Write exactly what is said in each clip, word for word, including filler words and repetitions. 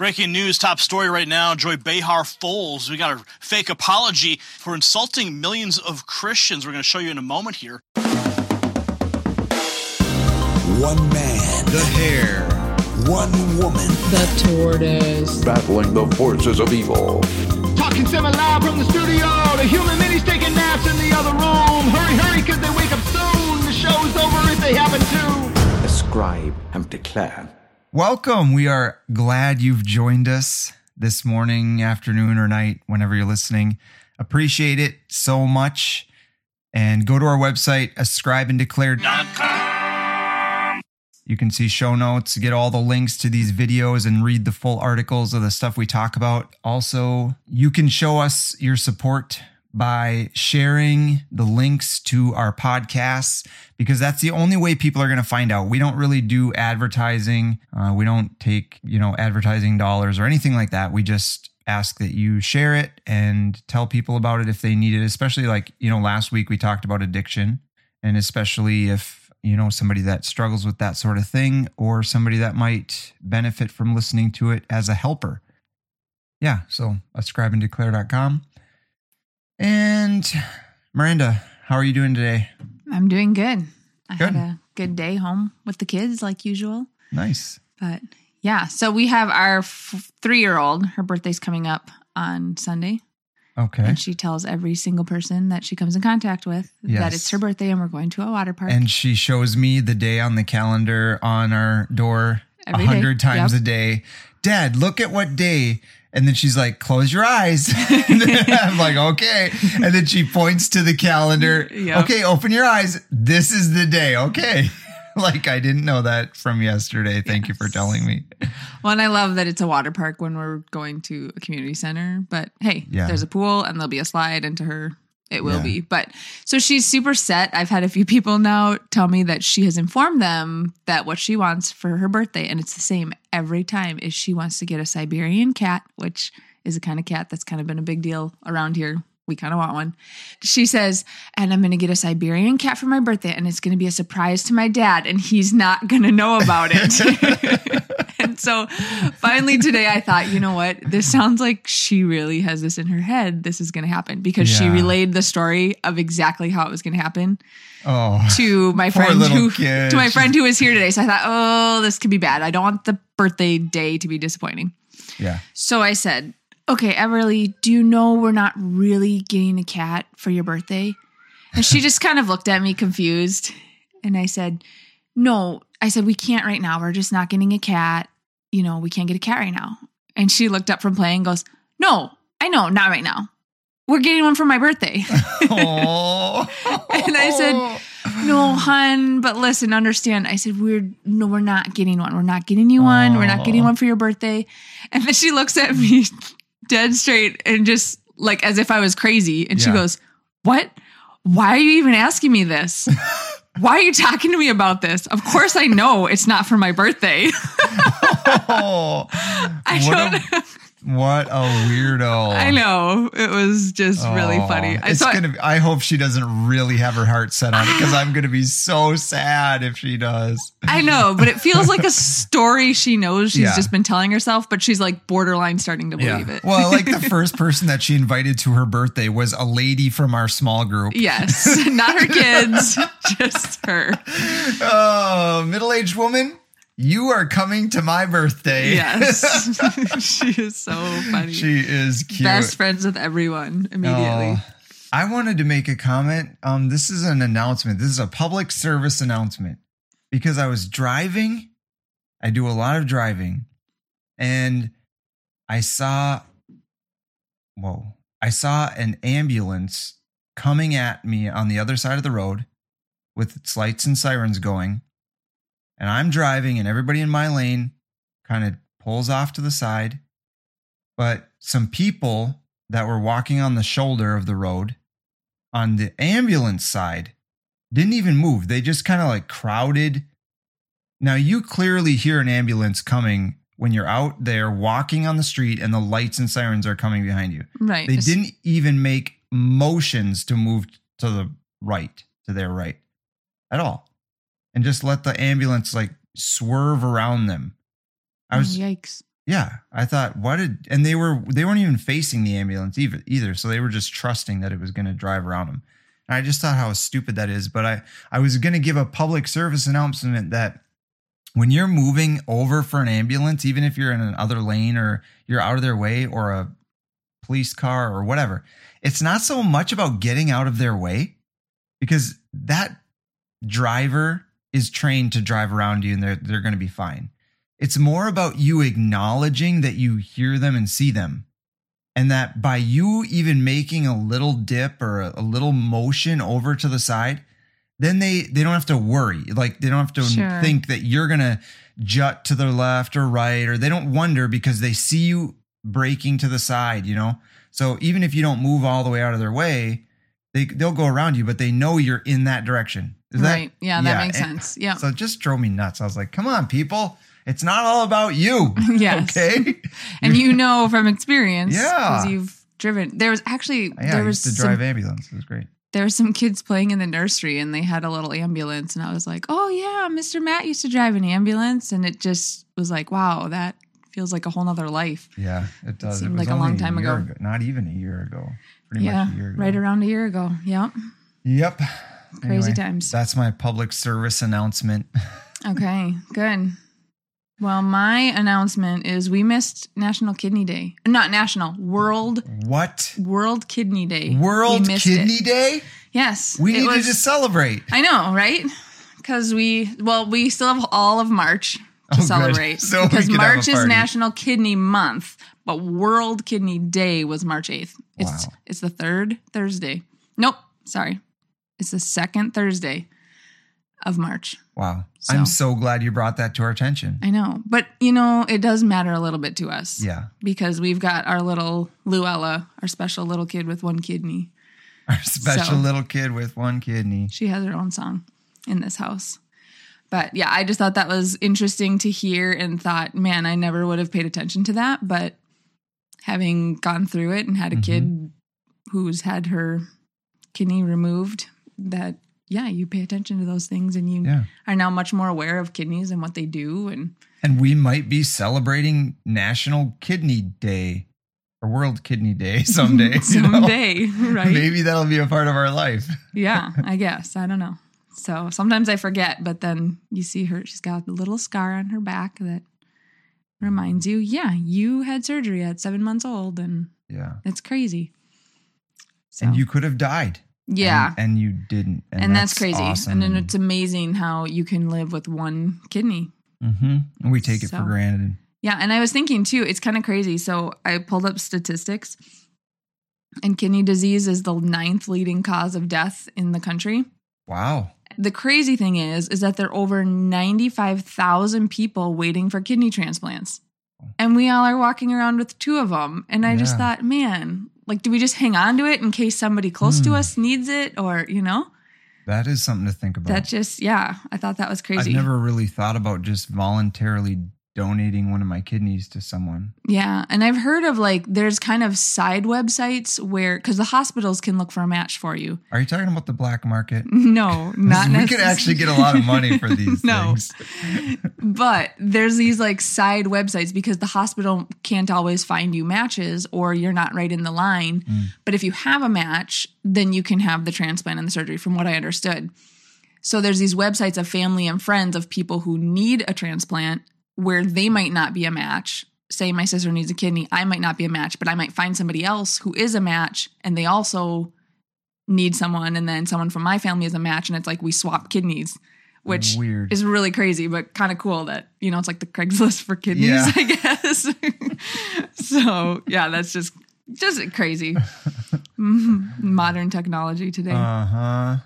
Breaking news, top story right now, Joy Behar Foles. We got a fake apology for insulting millions of Christians. We're going to show you in a moment here. One man. The hair. One woman. The tortoise. Battling the forces of evil. Talking semi live from the studio. The human mini's taking naps in the other room. Hurry, hurry, because they wake up soon. The show's over if they happen to. Ascribe and declare. Welcome. We are glad you've joined us this morning, afternoon, or night, whenever you're listening. Appreciate it so much. And go to our website, ascribe and declare dot com. You can see show notes, get all the links to these videos, and read the full articles of the stuff we talk about. Also, you can show us your support by sharing the links to our podcasts, because that's the only way people are going to find out. We don't really do advertising. Uh, we don't take, you know, advertising dollars or anything like that. We just ask that you share it and tell people about it if they need it, especially like, you know, last week we talked about addiction, and especially if, you know, somebody that struggles with that sort of thing or somebody that might benefit from listening to it as a helper. Yeah. So ascribe and declare dot com. And Miranda, how are you doing today? I'm doing good. I good. had a good day home with the kids like usual. Nice. But yeah, so we have our f- three-year-old. Her birthday's coming up on Sunday. Okay. And she tells every single person that she comes in contact with yes. that it's her birthday and we're going to a water park. And she shows me the day on the calendar on our door a hundred times yep. a day. Dad, look at what day. And then she's like, close your eyes. I'm like, okay. And then she points to the calendar. Yep. Okay, open your eyes. This is the day. Okay. Like, I didn't know that from yesterday. Thank yes. you for telling me. Well, and I love that it's a water park when we're going to a community center. But hey, yeah. there's a pool and there'll be a slide, and to her, it will yeah. be. But so she's super set. I've had a few people now tell me that she has informed them that what she wants for her birthday, and it's the same every time, is she wants to get a Siberian cat, which is a kind of cat that's kind of been a big deal around here. We kind of want one. She says, and I'm going to get a Siberian cat for my birthday, and it's going to be a surprise to my dad, and he's not going to know about it. And so finally today I thought, you know what? This sounds like she really has this in her head. This is going to happen, because yeah. she relayed the story of exactly how it was going to happen oh, to my friend who kid. to my friend who is here today. So I thought, oh, this could be bad. I don't want the birthday day to be disappointing. Yeah. So I said, okay, Everly, do you know we're not really getting a cat for your birthday? And she just kind of looked at me confused. And I said, no, I said, we can't right now. We're just not getting a cat. You know, we can't get a cat right now. And she looked up from playing and goes, no, I know, not right now. We're getting one for my birthday. Oh. And I said, no, hun, but listen, understand. I said, we're no, we're not getting one. We're not getting you one. Oh. We're not getting one for your birthday. And then she looks at me dead straight and just like as if I was crazy. And yeah. she goes, what? Why are you even asking me this? Why are you talking to me about this? Of course I know it's not for my birthday. Oh, I what don't a, what a weirdo. I know. It was just oh, really funny. I, it's so gonna be, I hope she doesn't really have her heart set on it, because I'm going to be so sad if she does. I know, but it feels like a story she knows she's yeah. just been telling herself, but she's like borderline starting to believe yeah. it. Well, like the first person that she invited to her birthday was a lady from our small group. Yes, not her kids, just her. Oh, middle-aged woman. You are coming to my birthday. Yes. She is so funny. She is cute. Best friends with everyone immediately. Oh, I wanted to make a comment. Um, this is an announcement. This is a public service announcement, because I was driving. I do a lot of driving, and I saw, whoa, I saw an ambulance coming at me on the other side of the road with its lights and sirens going. And I'm driving, and everybody in my lane kind of pulls off to the side. But some people that were walking on the shoulder of the road on the ambulance side didn't even move. They just kind of like crowded. Now, you clearly hear an ambulance coming when you're out there walking on the street and the lights and sirens are coming behind you. Right. They didn't even make motions to move to the right, to their right at all. And just let the ambulance like swerve around them. I was, yikes. Yeah, I thought, why did, and they were they weren't even facing the ambulance either, either, so they were just trusting that it was going to drive around them. And I just thought how stupid that is. But I, I was going to give a public service announcement that when you're moving over for an ambulance, even if you're in another lane or you're out of their way or a police car or whatever, it's not so much about getting out of their way, because that driver is trained to drive around you and they're they're going to be fine. It's more about you acknowledging that you hear them and see them, and that by you even making a little dip or a, a little motion over to the side, then they, they don't have to worry. Like, they don't have to sure. think that you're going to jut to their left or right, or they don't wonder because they see you braking to the side, you know? So even if you don't move all the way out of their way, they, they'll go around you, but they know you're in that direction. Is right. That, yeah, that yeah. makes and, sense. Yeah. So it just drove me nuts. I was like, come on, people. It's not all about you. Yes. Okay. And you know from experience. Yeah. Because you've driven. There was actually. Yeah, there I was used to drive some, ambulance. It was great. There were some kids playing in the nursery and they had a little ambulance. And I was like, oh, yeah, Mister Matt used to drive an ambulance. And it just was like, wow, that feels like a whole nother life. Yeah, it does. It seemed it was like a long time ago. ago. Not even a year ago. Pretty yeah, much a year ago. Right around a year ago. Yep. Yep. Crazy anyway, times. That's my public service announcement. Okay, good. Well, my announcement is we missed National Kidney Day. Not National, World. What? World Kidney Day. World Kidney it. Day? Yes. We needed was, to celebrate. I know, right? Because we, well, we still have all of March to oh, celebrate. So because March is National Kidney Month, but World Kidney Day was March eighth. It's, wow. It's the third Thursday. Nope, sorry. It's the second Thursday of March. Wow. So. I'm so glad you brought that to our attention. I know. But, you know, it does matter a little bit to us. Yeah. Because we've got our little Luella, our special little kid with one kidney. Our special so, little kid with one kidney. She has her own song in this house. But, yeah, I just thought that was interesting to hear and thought, man, I never would have paid attention to that. But having gone through it and had a mm-hmm. kid who's had her kidney removed, that... Yeah, you pay attention to those things and you yeah. are now much more aware of kidneys and what they do. And and we might be celebrating National Kidney Day or World Kidney Day someday. someday, you know? Right. Maybe that'll be a part of our life. Yeah, I guess. I don't know. So sometimes I forget, but then you see her. She's got a little scar on her back that reminds you, yeah, you had surgery at seven months old. And yeah, it's crazy. So. And you could have died. Yeah. And, and you didn't. And, and that's, that's crazy. Awesome. And then it's amazing how you can live with one kidney. Mm-hmm. And we take so, it for granted. Yeah. And I was thinking too, it's kind of crazy. So I pulled up statistics, and kidney disease is the ninth leading cause of death in the country. Wow. The crazy thing is, is that there are over ninety-five thousand people waiting for kidney transplants. And we all are walking around with two of them. And I yeah. just thought, man, like, do we just hang on to it in case somebody close mm. to us needs it, or, you know? That is something to think about. That just, yeah, I thought that was crazy. I've never really thought about just voluntarily donating one of my kidneys to someone. Yeah, and I've heard of, like, there's kind of side websites where, because the hospitals can look for a match for you. Are you talking about the black market? No, not necessarily. We could actually get a lot of money for these no. things. But there's these, like, side websites because the hospital can't always find you matches, or you're not right in the line. Mm. But if you have a match, then you can have the transplant and the surgery, from what I understood. So there's these websites of family and friends of people who need a transplant, where they might not be a match. Say my sister needs a kidney, I might not be a match, but I might find somebody else who is a match, and they also need someone, and then someone from my family is a match, and it's like we swap kidneys, which Weird. Is really crazy, but kind of cool that, you know, it's like the Craigslist for kidneys, yeah. I guess. So, yeah, that's just just crazy. Modern technology today. Uh-huh.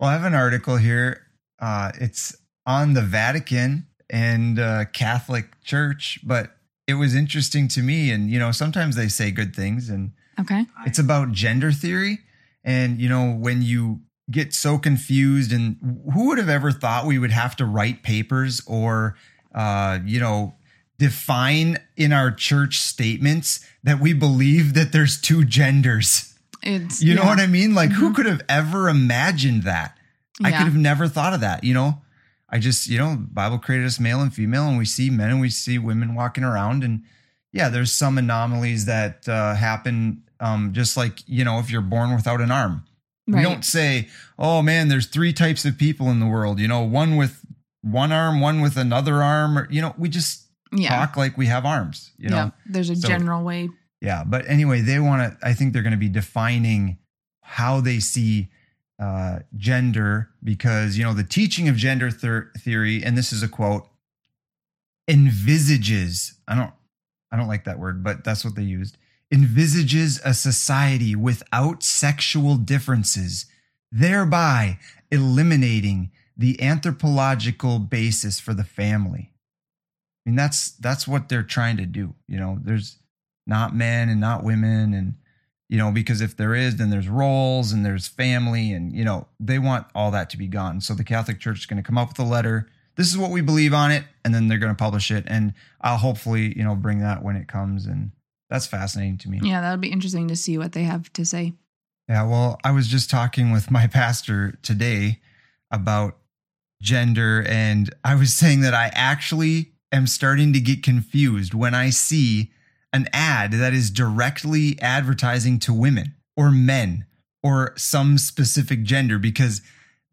Well, I have an article here. Uh, it's on the Vatican and uh, Catholic Church, but it was interesting to me. And, you know, sometimes they say good things, and okay. it's about gender theory. And, you know, when you get so confused, and who would have ever thought we would have to write papers or, uh, you know, define in our church statements that we believe that there's two genders. It's, you know yeah. what I mean? Like, mm-hmm. who could have ever imagined that? Yeah. I could have never thought of that, you know? I just, you know, the Bible created us male and female, and we see men and we see women walking around. And yeah, there's some anomalies that uh, happen, um, just like, you know, if you're born without an arm. Right. We don't say, oh, man, there's three types of people in the world, you know, one with one arm, one with another arm. Or, you know, we just yeah. talk like we have arms. You know, yeah, there's a so, general way. Yeah. But anyway, they want to I think they're going to be defining how they see uh, gender, because, you know, the teaching of gender ther- theory. And this is a quote, envisages. I don't I don't like that word, but that's what they used. Envisages a society without sexual differences, thereby eliminating the anthropological basis for the family. I mean, that's that's what they're trying to do. You know, there's not men and not women, and, you know, because if there is, then there's roles and there's family, and, you know, they want all that to be gone. So the Catholic Church is going to come up with a letter. This is what we believe on it, and then they're going to publish it. And I'll hopefully, you know, bring that when it comes. And that's fascinating to me. Yeah, that'll be interesting to see what they have to say. Yeah, well, I was just talking with my pastor today about gender, and I was saying that I actually am starting to get confused when I see an ad that is directly advertising to women or men or some specific gender, because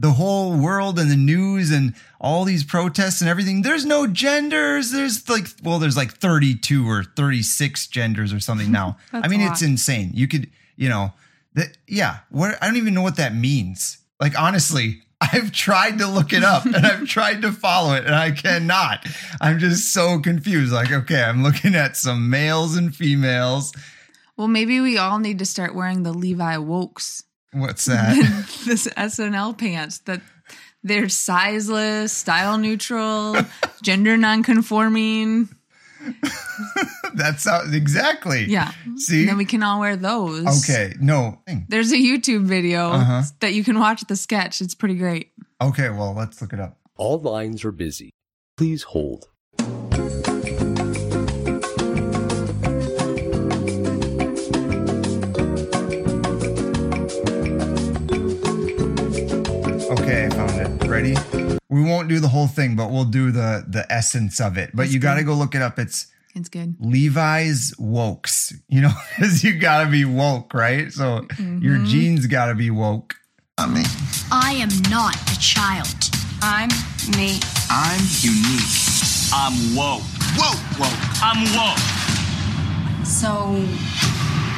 the whole world and the news and all these protests and everything, there's no genders. There's like, well, there's like thirty-two or thirty-six genders or something now. I mean, it's insane. You could, you know, that, yeah. What, I don't even know what that means. Like, honestly, I've tried to look it up and I've tried to follow it and I cannot. I'm just so confused. Like, okay, I'm looking at some males and females. Well, maybe we all need to start wearing the Levi Wokes. What's that? This S N L pants that they're sizeless, style neutral, gender nonconforming. That's how, exactly. Yeah. See? And then we can all wear those. Okay. No. There's a YouTube video uh-huh. that you can watch the sketch. It's pretty great. Okay. Well, let's look it up. All lines are busy. Please hold. Ready? We won't do the whole thing, but we'll do the the essence of it. But it's you got to go look it up. It's it's good. Levi's Wokes, you know, because you got to be woke, right? So mm-hmm. your jeans got to be woke. I'm me. I am not a child. I'm me. I'm unique. I'm woke. Woke, woke. I'm woke. So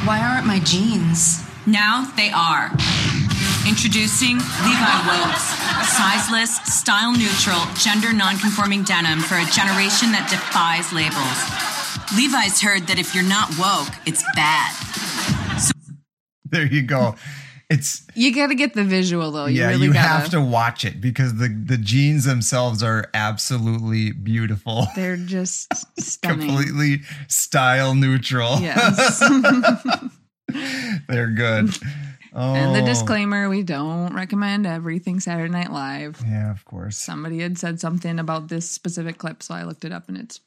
why aren't my jeans? Now they are. Introducing Levi Wokes, sizeless, style neutral, gender non-conforming denim for a generation that defies labels. Levi's heard that if you're not woke, it's bad. So- there you go. It's you got to get the visual though. You yeah, really you gotta. have to watch it because the the jeans themselves are absolutely beautiful. They're just stunning. Completely style neutral. Yes, they're good. Oh. And the disclaimer, we don't recommend everything Saturday Night Live. Yeah, of course. Somebody had said something about this specific clip, so I looked it up, and it's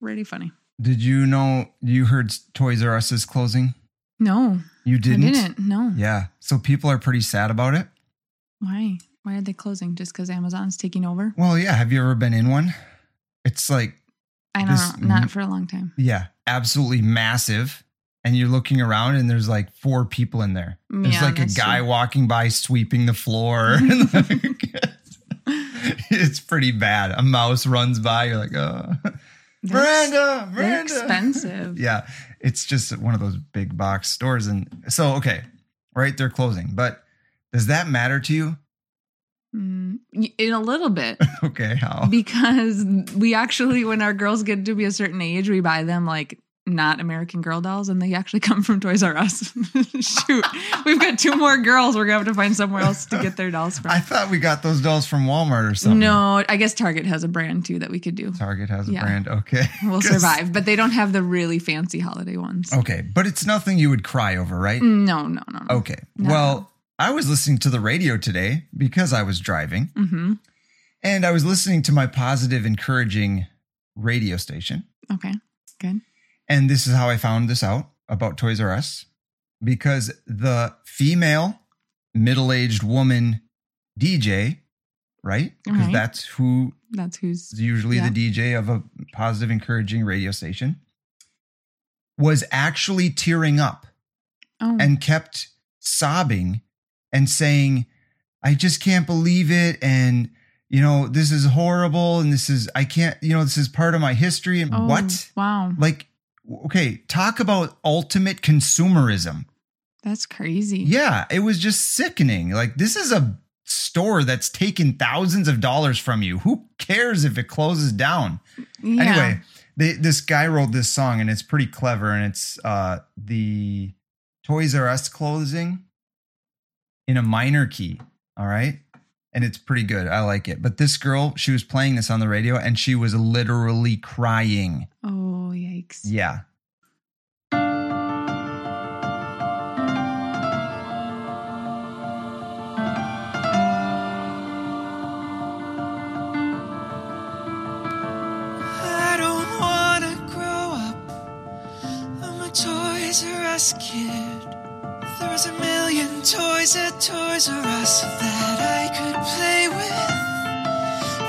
pretty funny. Did you know you heard Toys R Us is closing? No. You didn't? I didn't, no. Yeah, so people are pretty sad about it. Why? Why are they closing? Just because Amazon's taking over? Well, yeah. Have you ever been in one? It's like... I don't this, know. Not for a long time. Yeah, absolutely massive. And you're looking around and there's like four people in there. There's yeah, like a guy true. walking by sweeping the floor. It's pretty bad. A mouse runs by. You're like, oh, that's, Miranda, Miranda. Expensive. Yeah. It's just one of those big box stores. And so, okay. Right. They're closing. But does that matter to you? Mm, in a little bit. Okay. How? Because we actually, when our girls get to be a certain age, we buy them like not American Girl dolls, and they actually come from Toys R Us. Shoot, we've got two more girls. We're gonna have to find somewhere else to get their dolls from. I thought we got those dolls from Walmart or something. No, I guess Target has a brand too that we could do. Target has a yeah. brand. Okay, we'll survive, but they don't have the really fancy holiday ones. Okay, but it's nothing you would cry over, right? No, no, no. no. Okay, no. Well, I was listening to the radio today because I was driving, mm-hmm. and I was listening to my positive, encouraging radio station. Okay, good. And this is how I found this out about Toys R Us, because the female middle-aged woman D J right? Because right. that's who that's who's usually yeah. the D J of a positive, encouraging radio station, was actually tearing up oh. and kept sobbing and saying, I just can't believe it. And, you know, this is horrible. And this is, I can't, you know, this is part of my history. And oh, what? Wow. Like, okay, talk about ultimate consumerism. That's crazy. Yeah, it was just sickening. Like, this is a store that's taken thousands of dollars from you. Who cares if it closes down? Yeah. Anyway, they, this guy wrote this song and it's pretty clever. And it's uh, the Toys R Us closing in a minor key. All right. And it's pretty good. I like it. But this girl, she was playing this on the radio and she was literally crying. Oh, yikes. Yeah. Kid, there was a million toys at Toys R Us that I could play with,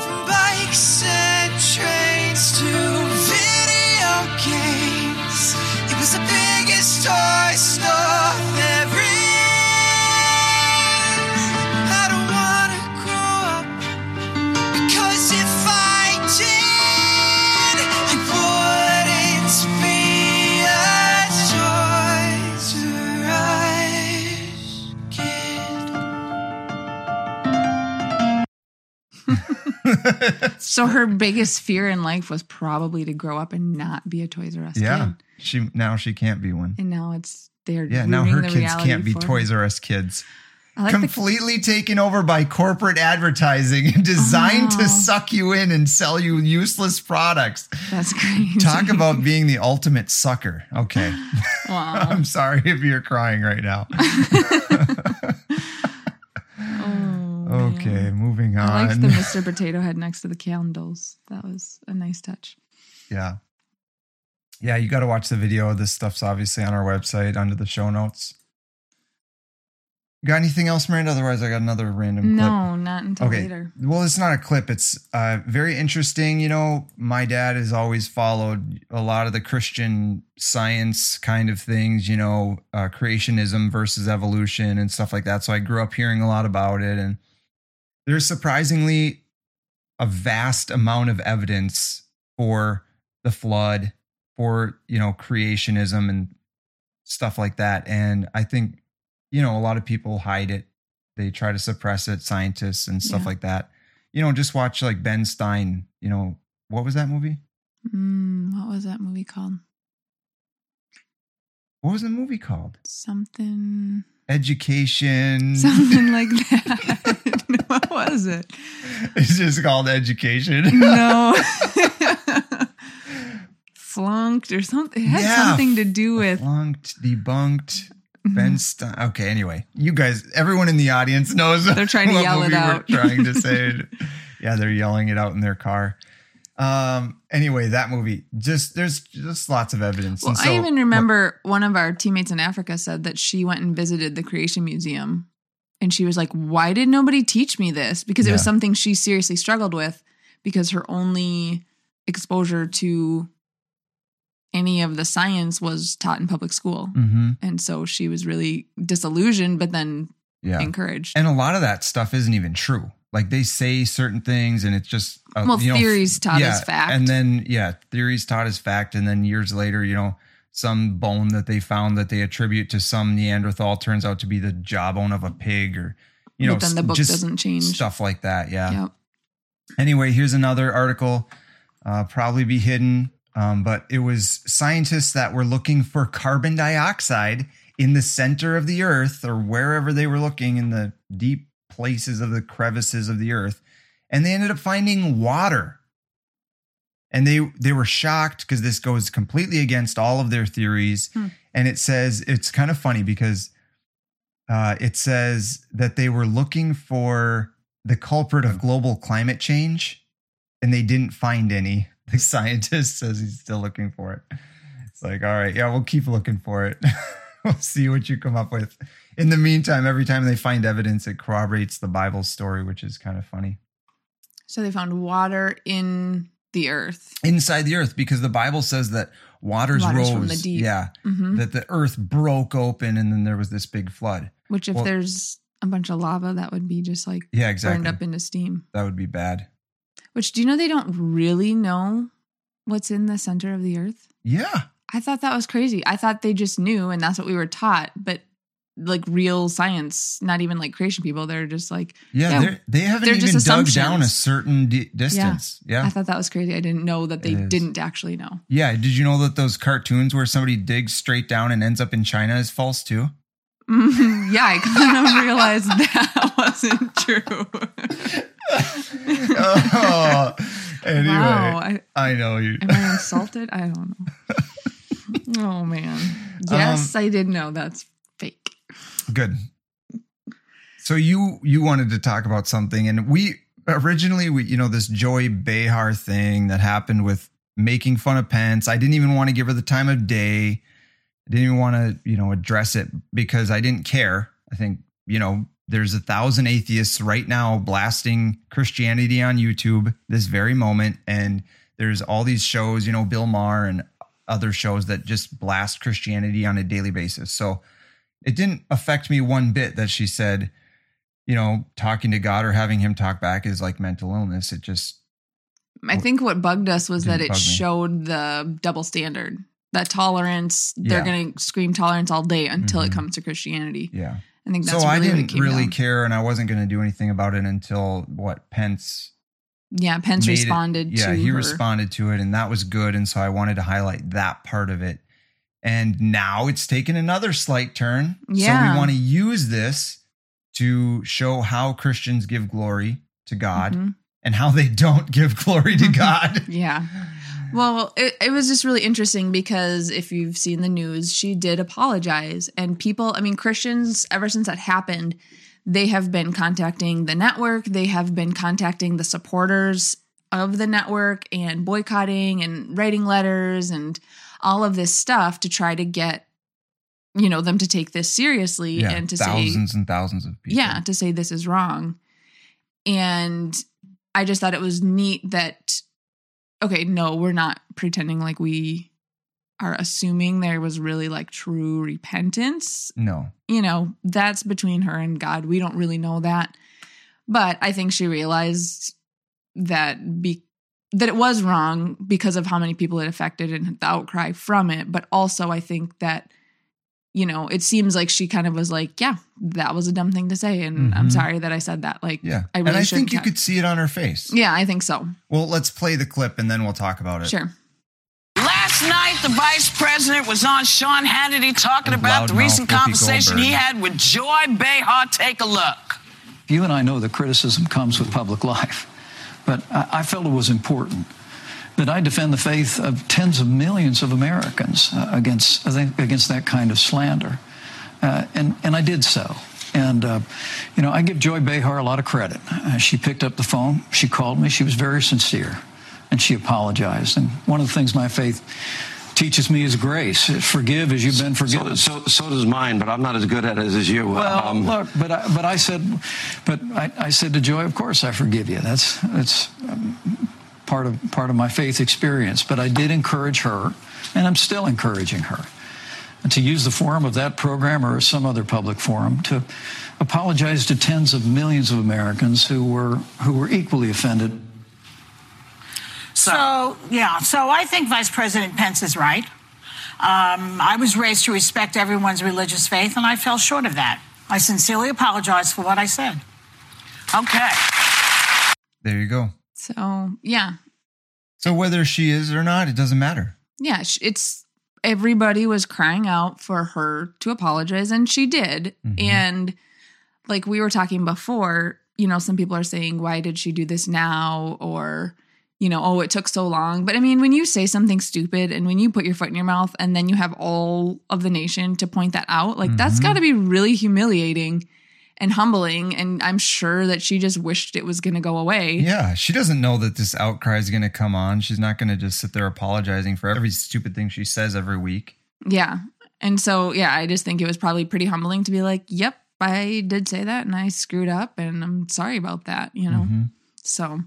from bikes and trains to video games. It was the biggest toy store there is. I don't want to grow up, because if I did, I wouldn't be. So her biggest fear in life was probably to grow up and not be a Toys R Us yeah. kid. Yeah, she now she can't be one, and now it's they're yeah now her the kids can't be Toys R Us kids. Like completely the... taken over by corporate advertising and designed oh. to suck you in and sell you useless products. That's crazy. Talk about being the ultimate sucker. Okay, wow. I'm sorry if you're crying right now. Okay, moving on. I liked the Mister Potato Head next to the candles. That was a nice touch. Yeah. Yeah, you got to watch the video. This stuff's obviously on our website under the show notes. You got anything else, Miranda? Otherwise, I got another random no, clip. No, not until okay. later. Well, it's not a clip. It's uh, very interesting. You know, my dad has always followed a lot of the Christian science kind of things, you know, uh, creationism versus evolution and stuff like that. So I grew up hearing a lot about it. And there's surprisingly a vast amount of evidence for the flood, for, you know, creationism and stuff like that. And I think, you know, a lot of people hide it. They try to suppress it, scientists and stuff yeah. like that. You know, just watch like Ben Stein, you know, what was that movie? Mm, what was that movie called? What was the movie called? Something. Education. Something like that. What was it? It's just called Education. No. Flunked or something. It had yeah. something to do with. Flunked, debunked, Ben Stein. Okay, anyway. You guys, everyone in the audience knows. They're trying to what yell movie it out. We're trying to say. Yeah, they're yelling it out in their car. Um. Anyway, that movie, just there's just lots of evidence. Well, and so, I even remember what, one of our teammates in Africa said that she went and visited the Creation Museum. And she was like, why did nobody teach me this? Because yeah. it was something she seriously struggled with because her only exposure to any of the science was taught in public school. Mm-hmm. And so she was really disillusioned, but then yeah. encouraged. And a lot of that stuff isn't even true. Like they say certain things and it's just... Uh, well, you theories know, taught yeah, as fact. And then, yeah, theories taught as fact. And then years later, you know... some bone that they found that they attribute to some Neanderthal turns out to be the jawbone of a pig or, you know, but then the book just doesn't change. Stuff like that. Yeah. Yep. Anyway, here's another article, uh, probably be hidden, um, but it was scientists that were looking for carbon dioxide in the center of the earth or wherever they were looking in the deep places of the crevices of the earth. And they ended up finding water. And they, they were shocked because this goes completely against all of their theories. Hmm. And it says, it's kind of funny because uh, it says that they were looking for the culprit of global climate change and they didn't find any. The scientist says he's still looking for it. It's like, all right, yeah, we'll keep looking for it. We'll see what you come up with. In the meantime, every time they find evidence, it corroborates the Bible story, which is kind of funny. So they found water in the earth. Inside the earth, because the Bible says that waters, waters rose from the deep. Yeah. Mm-hmm. That the earth broke open and then there was this big flood. Which if well, there's a bunch of lava, that would be just like yeah, exactly. burned up into steam. That would be bad. Which, do you know they don't really know what's in the center of the earth? Yeah. I thought that was crazy. I thought they just knew and that's what we were taught. But like real science, not even like creation people, they're just like... Yeah, yeah they haven't even dug down a certain d- distance. Yeah. yeah. I thought that was crazy. I didn't know that they didn't actually know. Yeah. Did you know that those cartoons where somebody digs straight down and ends up in China is false too? Mm-hmm. Yeah, I kind of realized that wasn't true. oh, anyway, wow, I, I know you. Am I insulted? I don't know. Oh man, yes, um, I did know that's fake. Good. So you you wanted to talk about something, and we originally we you know this Joy Behar thing that happened with making fun of Pence. I didn't even want to give her the time of day. I didn't even want to, you know, address it because I didn't care. I think, you know, there's a thousand atheists right now blasting Christianity on YouTube this very moment. And there's all these shows, you know, Bill Maher and other shows that just blast Christianity on a daily basis. So it didn't affect me one bit that she said, you know, talking to God or having him talk back is like mental illness. It just... I think what bugged us was that it showed the double standard. That tolerance, they're yeah. going to scream tolerance all day until mm-hmm. it comes to Christianity. Yeah. I think that's so really I didn't really down. care, and I wasn't going to do anything about it until what Pence. Yeah, Pence responded. It, yeah, to he her. responded to it, and that was good. And so I wanted to highlight that part of it. And now it's taken another slight turn. Yeah. So we want to use this to show how Christians give glory to God mm-hmm. and how they don't give glory to God. yeah. Well, it, it was just really interesting because if you've seen the news, she did apologize. And people, I mean, Christians, ever since that happened, they have been contacting the network. They have been contacting the supporters of the network and boycotting and writing letters and all of this stuff to try to get, you know, them to take this seriously yeah, and to thousands say thousands and thousands of people. Yeah, to say this is wrong. And I just thought it was neat that. Okay, no, we're not pretending like we are assuming there was really like true repentance. No. You know, that's between her and God. We don't really know that. But I think she realized that be, that it was wrong because of how many people it affected and the outcry from it. But also I think that, you know, it seems like she kind of was like, yeah, that was a dumb thing to say. And mm-hmm. I'm sorry that I said that. Like, yeah. I really and I think you could see it on her face. Yeah, I think so. Well, let's play the clip and then we'll talk about it. Sure. Last night, the vice president was on Sean Hannity talking and about the recent conversation he had with Joy Behar. Take a look. You and I know the criticism comes with public life, but I, I felt it was important that I defend the faith of tens of millions of Americans uh, against against that kind of slander. Uh, and, and I did so. And, uh, you know, I give Joy Behar a lot of credit. Uh, she picked up the phone. She called me. She was very sincere. And she apologized. And one of the things my faith teaches me is grace. Forgive as you've been forgiven. So, so, so does mine, but I'm not as good at it as you. Well, um, look, but I, but I said, but I, I said to Joy, of course I forgive you. That's, that's... Um, part of part of my faith experience, but I did encourage her, and I'm still encouraging her, and to use the forum of that program or some other public forum to apologize to tens of millions of Americans who were who were equally offended. So, so yeah, so I think Vice President Pence is right. Um, I was raised to respect everyone's religious faith, and I fell short of that. I sincerely apologize for what I said. Okay. There you go. So, yeah. So whether she is or not, it doesn't matter. Yeah, it's everybody was crying out for her to apologize, and she did. Mm-hmm. And like we were talking before, you know, some people are saying, why did she do this now? Or, you know, oh, it took so long. But I mean, when you say something stupid and when you put your foot in your mouth and then you have all of the nation to point that out, like mm-hmm. that's got to be really humiliating and humbling, and I'm sure that she just wished it was going to go away. Yeah, she doesn't know that this outcry is going to come on. She's not going to just sit there apologizing for every stupid thing she says every week. Yeah, and so, yeah, I just think it was probably pretty humbling to be like, yep, I did say that, and I screwed up, and I'm sorry about that, you know? Mm-hmm. So,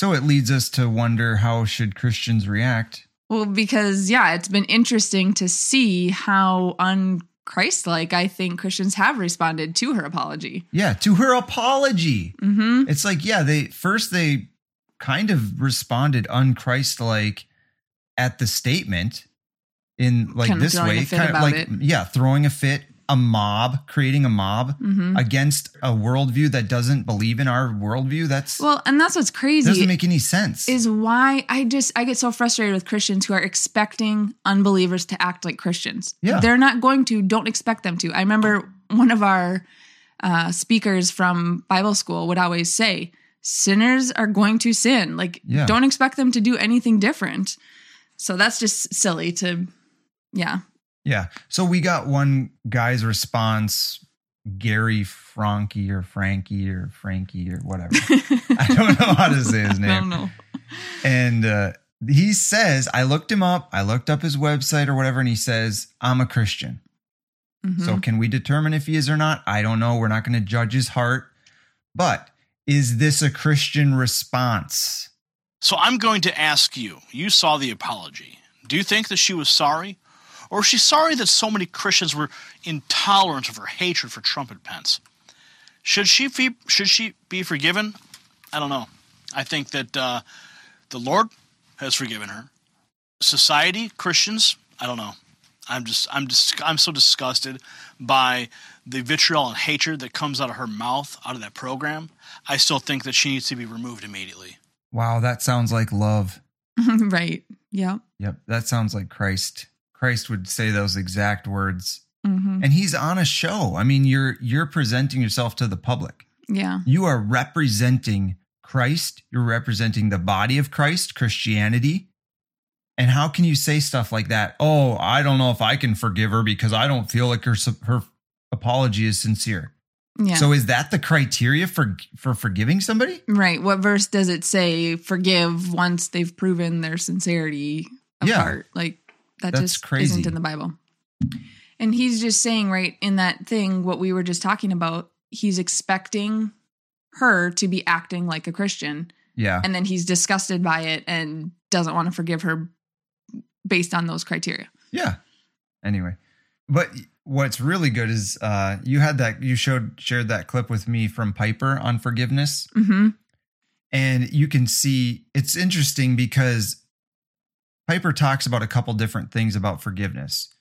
So it leads us to wonder, how should Christians react? Well, because, yeah, it's been interesting to see how un-Christ-like I think Christians have responded to her apology. Yeah, to her apology. Mm-hmm. It's like, yeah, they first they kind of responded un-Christ-like at the statement in like kind this way. Kind of like, it. yeah, throwing a fit, a mob, creating a mob mm-hmm. against a worldview that doesn't believe in our worldview. That's well, and that's what's crazy. Doesn't make any sense. Is why I just I get so frustrated with Christians who are expecting unbelievers to act like Christians. Yeah, they're not going to. Don't expect them to. I remember one of our uh, speakers from Bible school would always say, "Sinners are going to sin. Like, yeah. don't expect them to do anything different." So that's just silly. To yeah. Yeah. So we got one guy's response, Gary Franke or Frankie or Frankie or whatever. I don't know how to say his name. I don't know. And uh, he says, I looked him up. I looked up his website or whatever. And he says, I'm a Christian. Mm-hmm. So can we determine if he is or not? I don't know. We're not going to judge his heart. But is this a Christian response? So I'm going to ask you, you saw the apology. Do you think that she was sorry? Or is she sorry that so many Christians were intolerant of her hatred for Trump and Pence? Should she be, should she be forgiven? I don't know. I think that uh, the Lord has forgiven her. Society, Christians, I don't know. I'm just I'm just I'm so disgusted by the vitriol and hatred that comes out of her mouth, out of that program. I still think that she needs to be removed immediately. Wow, that sounds like love. Right. Yeah. Yep. That sounds like Christ. Christ would say those exact words. Mm-hmm. And he's on a show. I mean, you're you're presenting yourself to the public. Yeah. You are representing Christ. You're representing the body of Christ, Christianity. And how can you say stuff like that? Oh, I don't know if I can forgive her because I don't feel like her her apology is sincere. Yeah. So is that the criteria for for forgiving somebody? Right. What verse does it say forgive once they've proven their sincerity of yeah. heart? Like That That's just crazy. Isn't in the Bible. And he's just saying, right, in that thing, what we were just talking about, he's expecting her to be acting like a Christian. Yeah. And then he's disgusted by it and doesn't want to forgive her based on those criteria. Yeah. Anyway. But what's really good is uh, you had that, you showed, shared that clip with me from Piper on forgiveness. Mm-hmm. And you can see, it's interesting because Piper talks about a couple different things about forgiveness,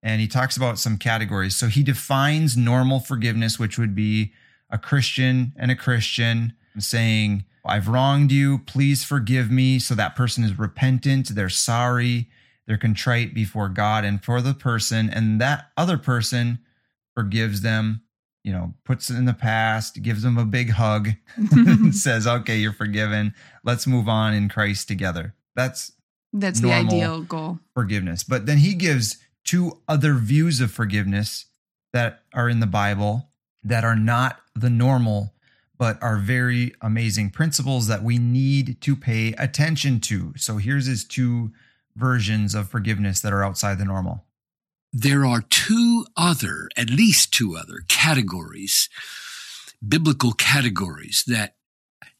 and he talks about some categories. So he defines normal forgiveness, which would be a Christian and a Christian saying, I've wronged you, please forgive me. So that person is repentant, they're sorry, they're contrite before God and for the person, and that other person forgives them, you know, puts it in the past, gives them a big hug, and says, okay, you're forgiven. Let's move on in Christ together. That's That's the ideal goal. Forgiveness. But then he gives two other views of forgiveness that are in the Bible that are not the normal, but are very amazing principles that we need to pay attention to. So here's his two versions of forgiveness that are outside the normal. There are two other, at least two other categories, biblical categories that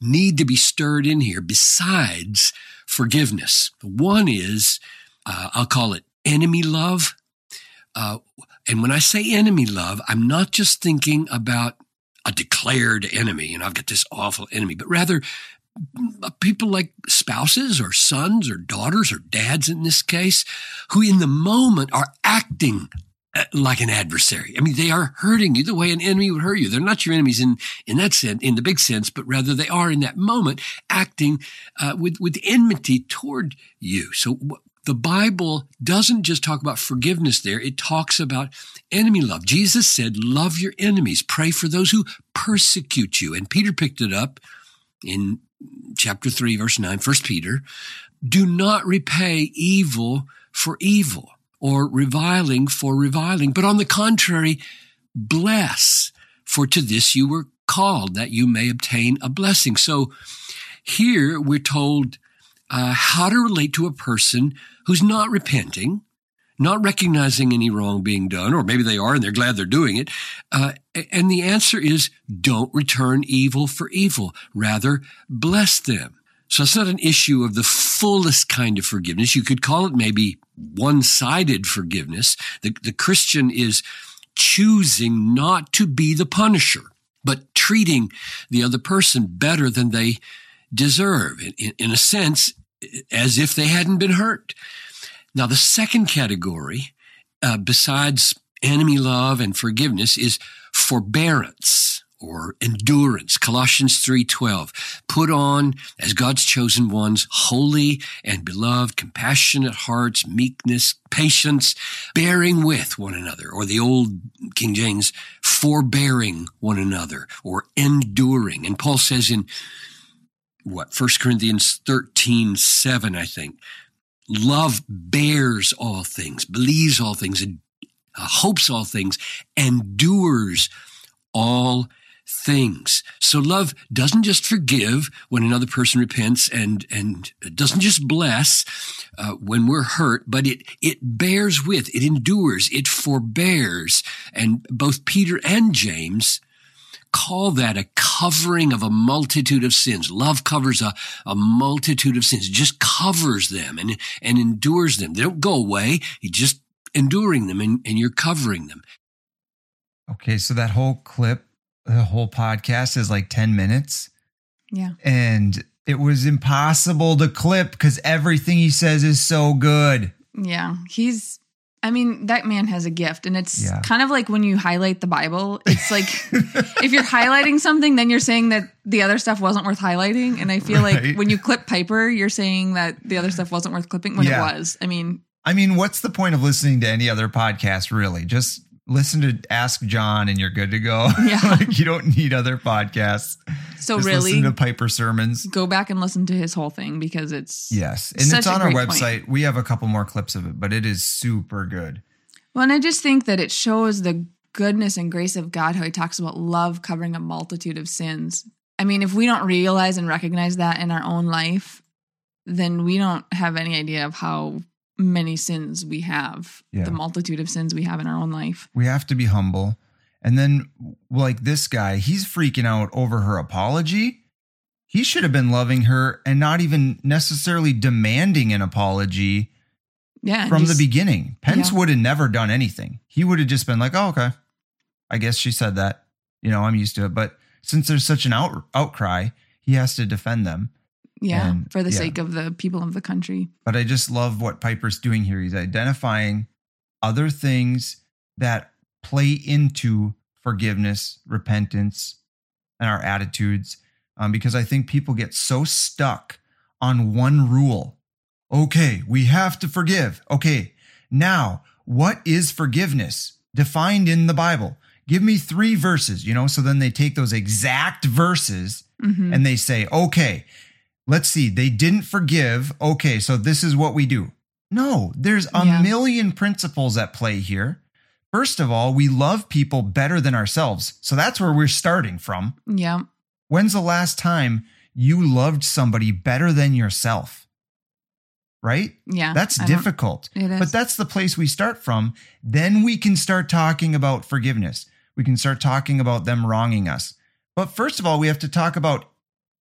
need to be stirred in here besides forgiveness. One is, uh, I'll call it enemy love. Uh, and when I say enemy love, I'm not just thinking about a declared enemy, and I've got this awful enemy, but rather people like spouses or sons or daughters or dads in this case, who in the moment are acting like an adversary. I mean, they are hurting you the way an enemy would hurt you. They're not your enemies in, in that sense, in the big sense, but rather they are in that moment acting uh, with, with enmity toward you. So w- the Bible doesn't just talk about forgiveness there. It talks about enemy love. Jesus said, love your enemies, pray for those who persecute you. And Peter picked it up in chapter three, verse nine, First Peter, do not repay evil for evil, or reviling for reviling. But on the contrary, bless, for to this you were called, that you may obtain a blessing. So here we're told uh, how to relate to a person who's not repenting, not recognizing any wrong being done, or maybe they are and they're glad they're doing it. Uh, and the answer is, don't return evil for evil. Rather, bless them. So it's not an issue of the fullest kind of forgiveness. You could call it maybe one-sided forgiveness. The, the Christian is choosing not to be the punisher, but treating the other person better than they deserve, in, in a sense, as if they hadn't been hurt. Now, the second category, uh, besides enemy love and forgiveness, is forbearance or endurance. Colossians three twelve, put on, as God's chosen ones, holy and beloved, compassionate hearts, meekness, patience, bearing with one another, or the old King James, forbearing one another, or enduring. And Paul says in, what, First Corinthians thirteen seven, I think, love bears all things, believes all things, and hopes all things, endures all things. So love doesn't just forgive when another person repents, and and doesn't just bless uh, when we're hurt, but it it bears with, it endures, it forbears. And both Peter and James call that a covering of a multitude of sins. Love covers a, a multitude of sins. It just covers them and, and endures them. They don't go away. You're just enduring them, and, and you're covering them. Okay, so that whole clip, the whole podcast is like ten minutes. Yeah. And it was impossible to clip because everything he says is so good. Yeah. He's, I mean, that man has a gift. And it's yeah. kind of like when you highlight the Bible, it's like if you're highlighting something, then you're saying that the other stuff wasn't worth highlighting. And I feel right. like when you clip Piper, you're saying that the other stuff wasn't worth clipping when yeah. it was. I mean, I mean, what's the point of listening to any other podcast, really? Just listen to Ask John and you're good to go. Yeah. Like you don't need other podcasts. So just really listen to Piper sermons. Go back and listen to his whole thing because it's yes. And such it's on a great our website. Point. We have a couple more clips of it, but it is super good. Well, and I just think that it shows the goodness and grace of God, how he talks about love covering a multitude of sins. I mean, if we don't realize and recognize that in our own life, then we don't have any idea of how many sins we have, yeah. the multitude of sins we have in our own life. We have to be humble. And then like this guy, he's freaking out over her apology. He should have been loving her and not even necessarily demanding an apology yeah, from just, the beginning. Pence yeah. would have never done anything. He would have just been like, oh, okay, I guess she said that, you know, I'm used to it. But since there's such an out, outcry, he has to defend them. Yeah, and, for the yeah. sake of the people of the country. But I just love what Piper's doing here. He's identifying other things that play into forgiveness, repentance, and our attitudes. Um, because I think people get so stuck on one rule. Okay, we have to forgive. Okay, now what is forgiveness defined in the Bible? Give me three verses, you know? So then they take those exact verses mm-hmm. and they say, okay, let's see, they didn't forgive. Okay, so this is what we do. No, there's a yeah. million principles at play here. First of all, we love people better than ourselves. So that's where we're starting from. Yeah. When's the last time you loved somebody better than yourself? Right? Yeah. That's I difficult. It is. But that's the place we start from. Then we can start talking about forgiveness. We can start talking about them wronging us. But first of all, we have to talk about,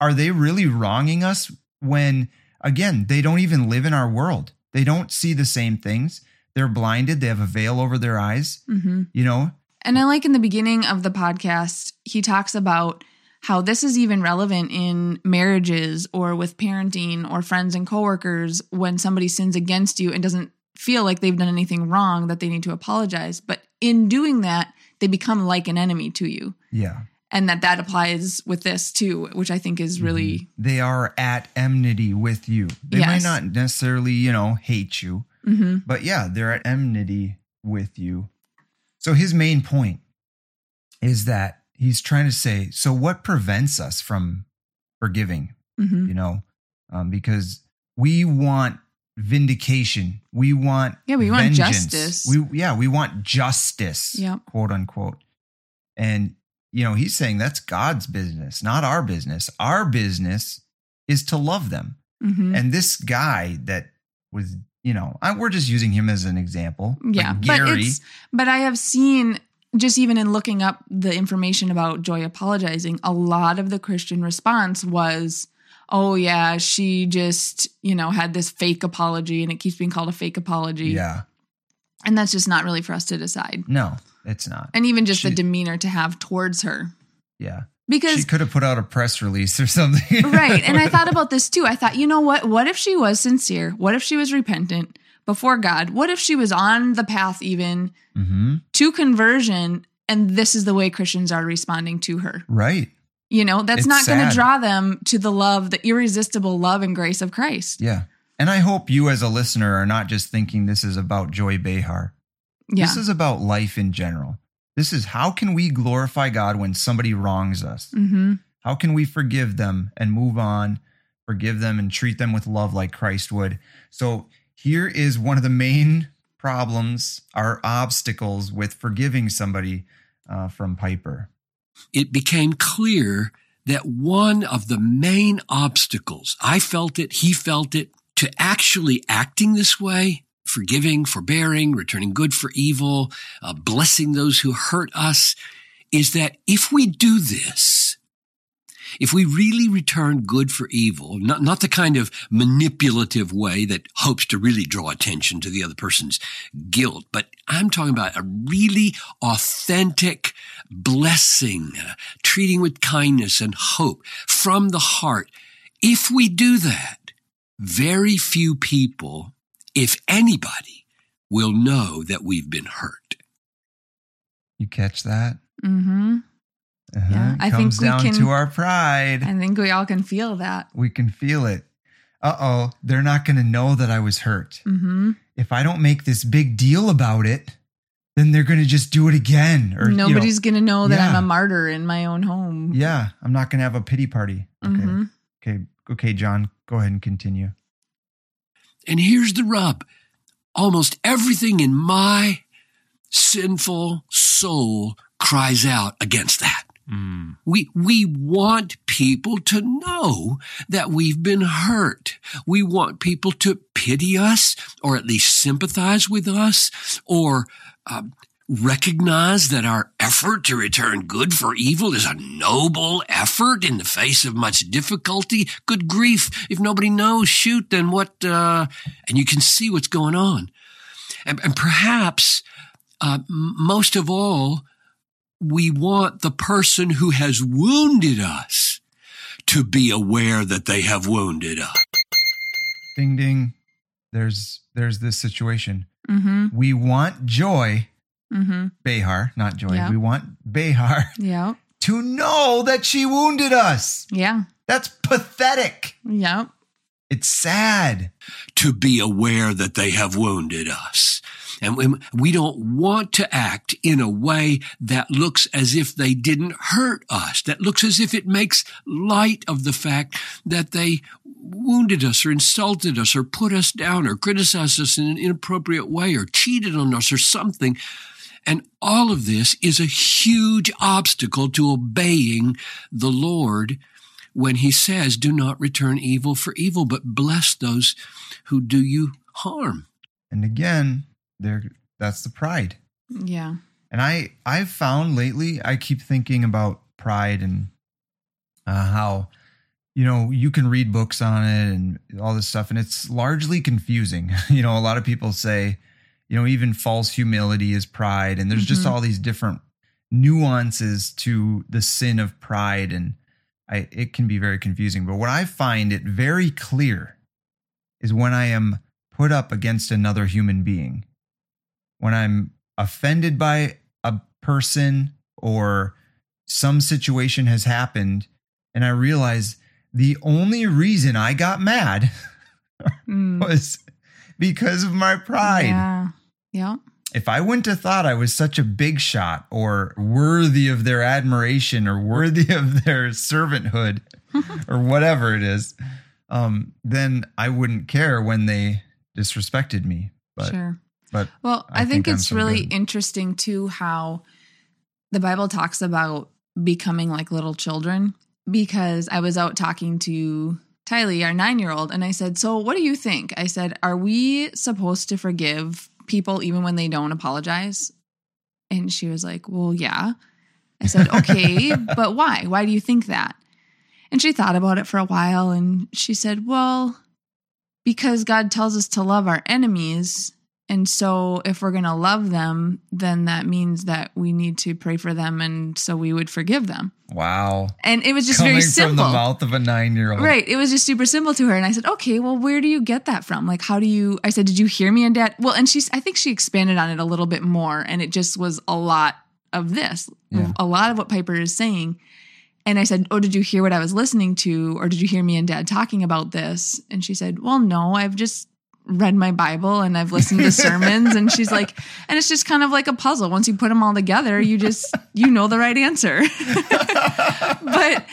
are they really wronging us when, again, they don't even live in our world? They don't see the same things. They're blinded. They have a veil over their eyes, mm-hmm. you know? And I like in the beginning of the podcast, he talks about how this is even relevant in marriages or with parenting or friends and coworkers when somebody sins against you and doesn't feel like they've done anything wrong that they need to apologize. But in doing that, they become like an enemy to you. Yeah. And that that applies with this too, which I think is really... They are at enmity with you. They yes. might not necessarily, you know, hate you. Mm-hmm. But yeah, they're at enmity with you. So his main point is that he's trying to say, so what prevents us from forgiving? Mm-hmm. You know, um, because we want vindication. We want Yeah, we vengeance. want justice. We, yeah, we want justice, yep. quote unquote. And... You know, he's saying that's God's business, not our business. Our business is to love them. Mm-hmm. And this guy that was, you know, I, we're just using him as an example. Yeah, like Gary. But, it's, but I have seen, just even in looking up the information about Joy apologizing, a lot of the Christian response was, oh yeah, she just, you know, had this fake apology, and it keeps being called a fake apology. Yeah. And that's just not really for us to decide. No, it's not. And even just she, the demeanor to have towards her. Yeah. Because she could have put out a press release or something. Right. And I thought about this too. I thought, you know what? What if she was sincere? What if she was repentant before God? What if she was on the path even mm-hmm. to conversion, and this is the way Christians are responding to her? Right. You know, that's it's not going to draw them to the love, the irresistible love and grace of Christ. Yeah. And I hope you as a listener are not just thinking this is about Joy Behar. Yeah. This is about life in general. This is how can we glorify God when somebody wrongs us? Mm-hmm. How can we forgive them and move on, forgive them and treat them with love like Christ would? So here is one of the main problems, our obstacles with forgiving somebody uh, from Piper. It became clear that one of the main obstacles, I felt it, he felt it, to actually acting this way, forgiving, forbearing, returning good for evil, uh, blessing those who hurt us, is that if we do this, if we really return good for evil, not, not the kind of manipulative way that hopes to really draw attention to the other person's guilt, but I'm talking about a really authentic blessing, uh, treating with kindness and hope from the heart. If we do that, very few people, if anybody, will know that we've been hurt. You catch that? Mm-hmm. Uh-huh. Yeah, it I comes think down we can, to our pride. I think we all can feel that. We can feel it. Uh-oh, they're not going to know that I was hurt. Mm-hmm. If I don't make this big deal about it, then they're going to just do it again. Or nobody's you know, going to know that yeah. I'm a martyr in my own home. Yeah, I'm not going to have a pity party. Okay, mm-hmm. okay, okay, John, go ahead and continue. And here's the rub. Almost everything in my sinful soul cries out against that. Mm. We, we want people to know that we've been hurt. We want people to pity us, or at least sympathize with us, or um, recognize that our effort to return good for evil is a noble effort in the face of much difficulty. Good grief. If nobody knows, shoot, then what? Uh, and you can see what's going on. And, and perhaps uh, most of all, we want the person who has wounded us to be aware that they have wounded us. Ding, ding. There's, there's this situation. Mm-hmm. We want Joy. Mm-hmm. Behar, not Joy. Yeah. We want Behar yeah. to know that she wounded us. Yeah. That's pathetic. Yeah. It's sad. To be aware that they have wounded us. And we don't want to act in a way that looks as if they didn't hurt us, that looks as if it makes light of the fact that they wounded us or insulted us or put us down or criticized us in an inappropriate way or cheated on us or something. And all of this is a huge obstacle to obeying the Lord when he says, do not return evil for evil, but bless those who do you harm. And again, there, that's the pride. Yeah. And I, I've found lately, I keep thinking about pride and uh, how, you know, you can read books on it and all this stuff, and it's largely confusing. You know, a lot of people say, you know, even false humility is pride. And there's mm-hmm. just all these different nuances to the sin of pride. And I, it can be very confusing. But what I find it very clear is when I am put up against another human being, when I'm offended by a person or some situation has happened, and I realize the only reason I got mad mm. was because of my pride. Yeah. yeah. If I wouldn't have thought I was such a big shot or worthy of their admiration or worthy of their servanthood or whatever it is, um, then I wouldn't care when they disrespected me. But, sure. But well, I, I think, think it's so really good. Interesting too, how the Bible talks about becoming like little children, because I was out talking to Tylee, our nine-year-old, and I said, so what do you think? I said, are we supposed to forgive people even when they don't apologize? And she was like, well, yeah. I said, okay, but why? Why do you think that? And she thought about it for a while, and she said, well, because God tells us to love our enemies, and so if we're going to love them, then that means that we need to pray for them, and so we would forgive them. Wow. And it was just Coming very simple. Coming from the mouth of a nine-year-old. Right. It was just super simple to her. And I said, okay, well, where do you get that from? Like, how do you, I said, did you hear me and Dad? Well, and she, I think she expanded on it a little bit more, and it just was a lot of this, yeah. a lot of what Piper is saying. And I said, oh, did you hear what I was listening to? Or did you hear me and Dad talking about this? And she said, well, no, I've just read my Bible and I've listened to sermons. And she's like, and it's just kind of like a puzzle. Once you put them all together, you just, you know the right answer. But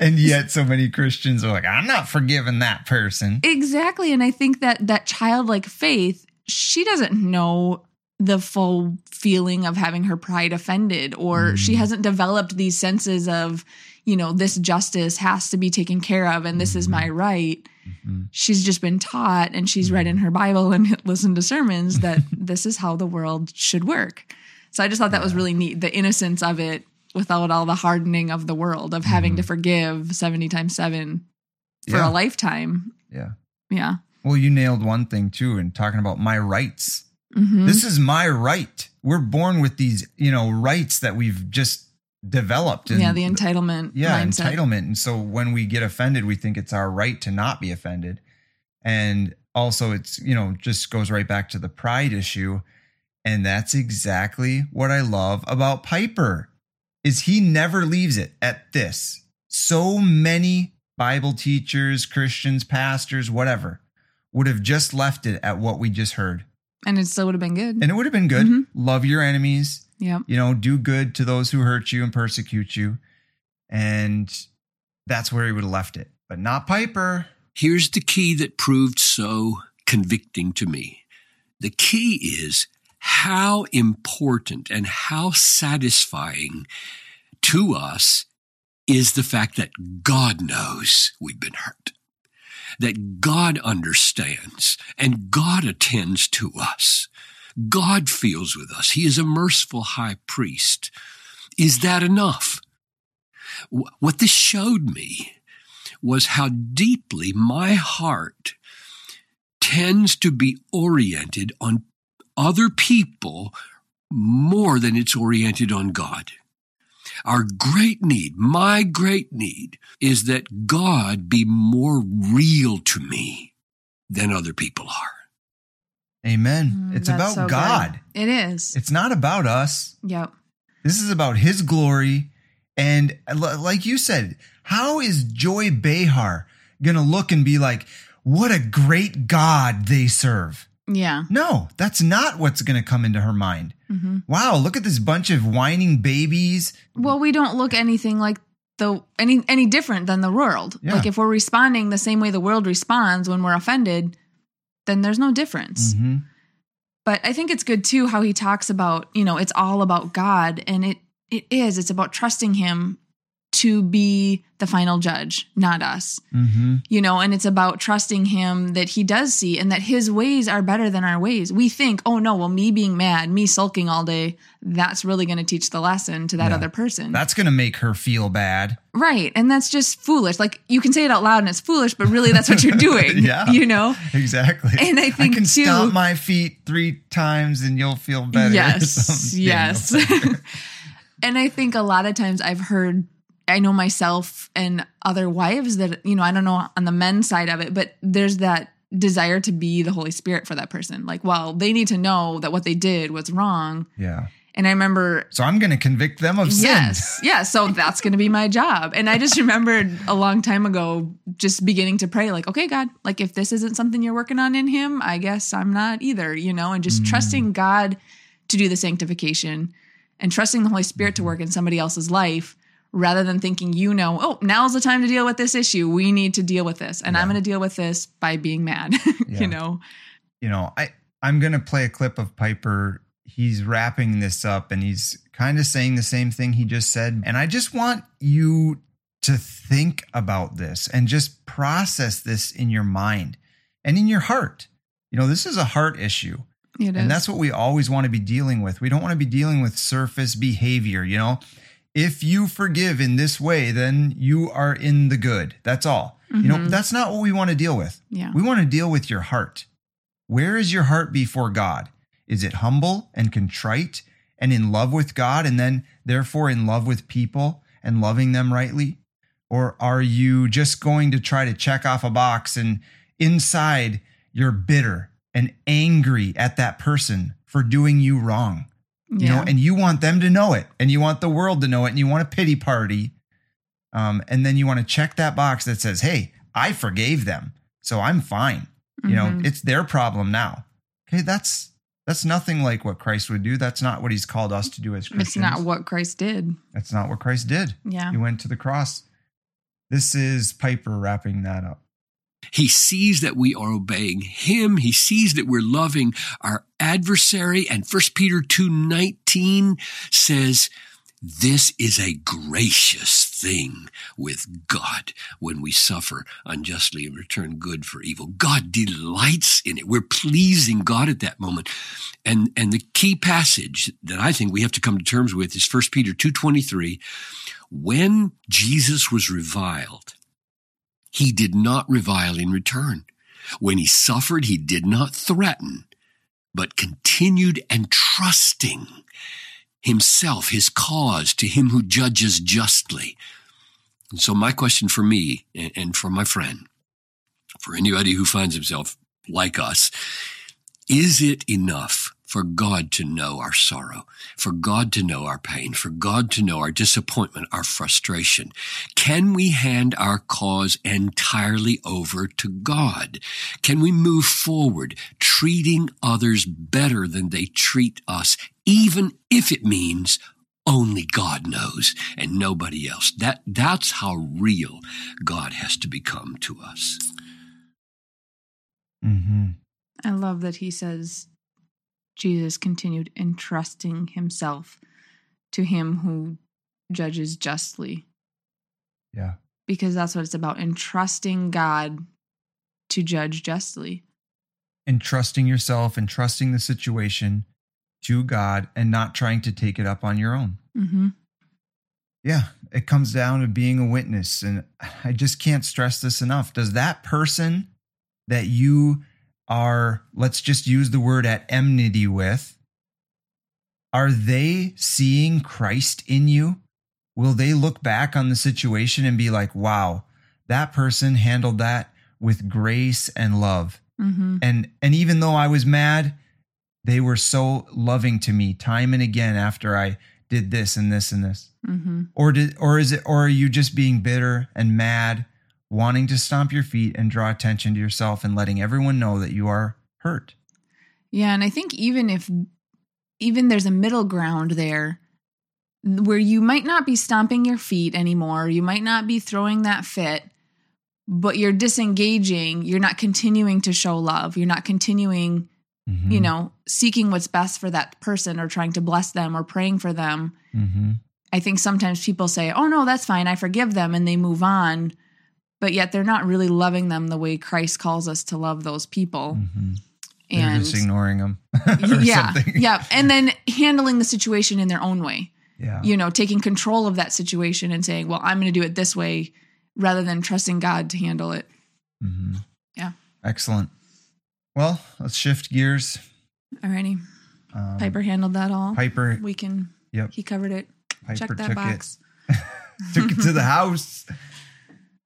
and yet so many Christians are like, I'm not forgiving that person. Exactly. And I think that that childlike faith, she doesn't know the full feeling of having her pride offended, or mm. she hasn't developed these senses of, you know, this justice has to be taken care of and this mm-hmm. is my right. Mm-hmm. She's just been taught, and she's read in her Bible and listened to sermons that this is how the world should work. So I just thought that yeah. was really neat, the innocence of it without all the hardening of the world of mm-hmm. having to forgive seventy times seven for yeah. a lifetime. Yeah. Yeah. Well, you nailed one thing too in talking about my rights. Mm-hmm. This is my right. We're born with these, you know, rights that we've just developed. And yeah, the entitlement. Yeah, mindset. Entitlement. And so when we get offended, we think it's our right to not be offended. And also it's, you know, just goes right back to the pride issue. And that's exactly what I love about Piper is he never leaves it at this. So many Bible teachers, Christians, pastors, whatever, would have just left it at what we just heard. And it still would have been good. And it would have been good. Mm-hmm. Love your enemies. Yeah. You know, do good to those who hurt you and persecute you. And that's where he would have left it. But not Piper. Here's the key that proved so convicting to me. The key is how important and how satisfying to us is the fact that God knows we've been hurt, that God understands and God attends to us. God feels with us. He is a merciful high priest. Is that enough? What this showed me was how deeply my heart tends to be oriented on other people more than it's oriented on God. Our great need, my great need, is that God be more real to me than other people are. Amen. Mm, it's about so God. Good. It is. It's not about us. Yep. This is about His glory. And like you said, how is Joy Behar going to look and be like, what a great God they serve? Yeah. No, that's not what's going to come into her mind. Mm-hmm. Wow, look at this bunch of whining babies. Well, we don't look anything like the any any different than the world. Yeah. Like if we're responding the same way the world responds when we're offended, then there's no difference. Mm-hmm. But I think it's good too how he talks about, you know, it's all about God, and it it is. It's about trusting Him to be the final judge, not us, mm-hmm. you know, and it's about trusting Him that He does see and that His ways are better than our ways. We think, oh no, well, me being mad, me sulking all day, that's really going to teach the lesson to that yeah. other person. That's going to make her feel bad. Right. And that's just foolish. Like you can say it out loud and it's foolish, but really that's what you're doing, yeah, you know? Exactly. And I think I can too, stomp my feet three times and you'll feel better. Yes. Yes. And I think a lot of times I've heard, I know myself and other wives that, you know, I don't know on the men's side of it, but there's that desire to be the Holy Spirit for that person. Like, well, they need to know that what they did was wrong. Yeah. And I remember. So I'm going to convict them of sin. Yes. Yeah. So that's going to be my job. And I just remembered a long time ago, just beginning to pray like, okay, God, like if this isn't something you're working on in him, I guess I'm not either, you know, and just mm. trusting God to do the sanctification and trusting the Holy Spirit to work in somebody else's life. Rather than thinking, you know, oh, now's the time to deal with this issue. We need to deal with this. And yeah. I'm going to deal with this by being mad, yeah. you know. You know, I, I'm going to play a clip of Piper. He's wrapping this up and he's kind of saying the same thing he just said. And I just want you to think about this and just process this in your mind and in your heart. You know, this is a heart issue. It and is. That's what we always want to be dealing with. We don't want to be dealing with surface behavior, you know. if you forgive in this way, then you are in the good. That's all. Mm-hmm. You know, that's not what we want to deal with. Yeah. We want to deal with your heart. Where is your heart before God? Is it humble and contrite and in love with God and then therefore in love with people and loving them rightly? Or are you just going to try to check off a box and inside you're bitter and angry at that person for doing you wrong? Yeah. You know, and you want them to know it and you want the world to know it and you want a pity party. Um, and then you want to check that box that says, hey, I forgave them, so I'm fine. Mm-hmm. You know, it's their problem now. Okay, that's that's nothing like what Christ would do. That's not what he's called us to do as Christians. It's not what Christ did. That's not what Christ did. Yeah. He went to the cross. This is Piper wrapping that up. He sees that we are obeying him. He sees that we're loving our adversary. And First Peter two nineteen says, this is a gracious thing with God when we suffer unjustly and return good for evil. God delights in it. We're pleasing God at that moment. And, and the key passage that I think we have to come to terms with is First Peter two twenty-three. When Jesus was reviled, he did not revile in return. When he suffered, he did not threaten, but continued entrusting himself, his cause, to him who judges justly. And so my question for me and for my friend, for anybody who finds himself like us, is it enough for God to know our sorrow, for God to know our pain, for God to know our disappointment, our frustration? Can we hand our cause entirely over to God? Can we move forward treating others better than they treat us, even if it means only God knows and nobody else? That, that's how real God has to become to us. Mm-hmm. I love that he says, Jesus continued entrusting himself to him who judges justly. Yeah. Because that's what it's about, entrusting God to judge justly. Entrusting yourself, entrusting the situation to God and not trying to take it up on your own. Mm-hmm. Yeah, it comes down to being a witness. And I just can't stress this enough. Does that person that you are, let's just use the word at enmity with, are they seeing Christ in you? Will they look back on the situation and be like, wow, that person handled that with grace and love. Mm-hmm. And, and even though I was mad, they were so loving to me time and again after I did this and this and this. Mm-hmm. Or did, or is it, or are you just being bitter and mad, wanting to stomp your feet and draw attention to yourself and letting everyone know that you are hurt? Yeah, and I think even if, even there's a middle ground there where you might not be stomping your feet anymore, you might not be throwing that fit, but you're disengaging, you're not continuing to show love, you're not continuing, mm-hmm. you know, seeking what's best for that person or trying to bless them or praying for them. Mm-hmm. I think sometimes people say, oh no, that's fine, I forgive them, and they move on. But yet they're not really loving them the way Christ calls us to love those people. Mm-hmm. And just ignoring them. or yeah. Something. Yeah. And then handling the situation in their own way. Yeah. You know, taking control of that situation and saying, well, I'm going to do it this way rather than trusting God to handle it. Mm-hmm. Yeah. Excellent. Well, let's shift gears. All righty. Um, Piper handled that all. Piper. We can. Yep. He covered it. Piper Check that took box. It. took it to the house.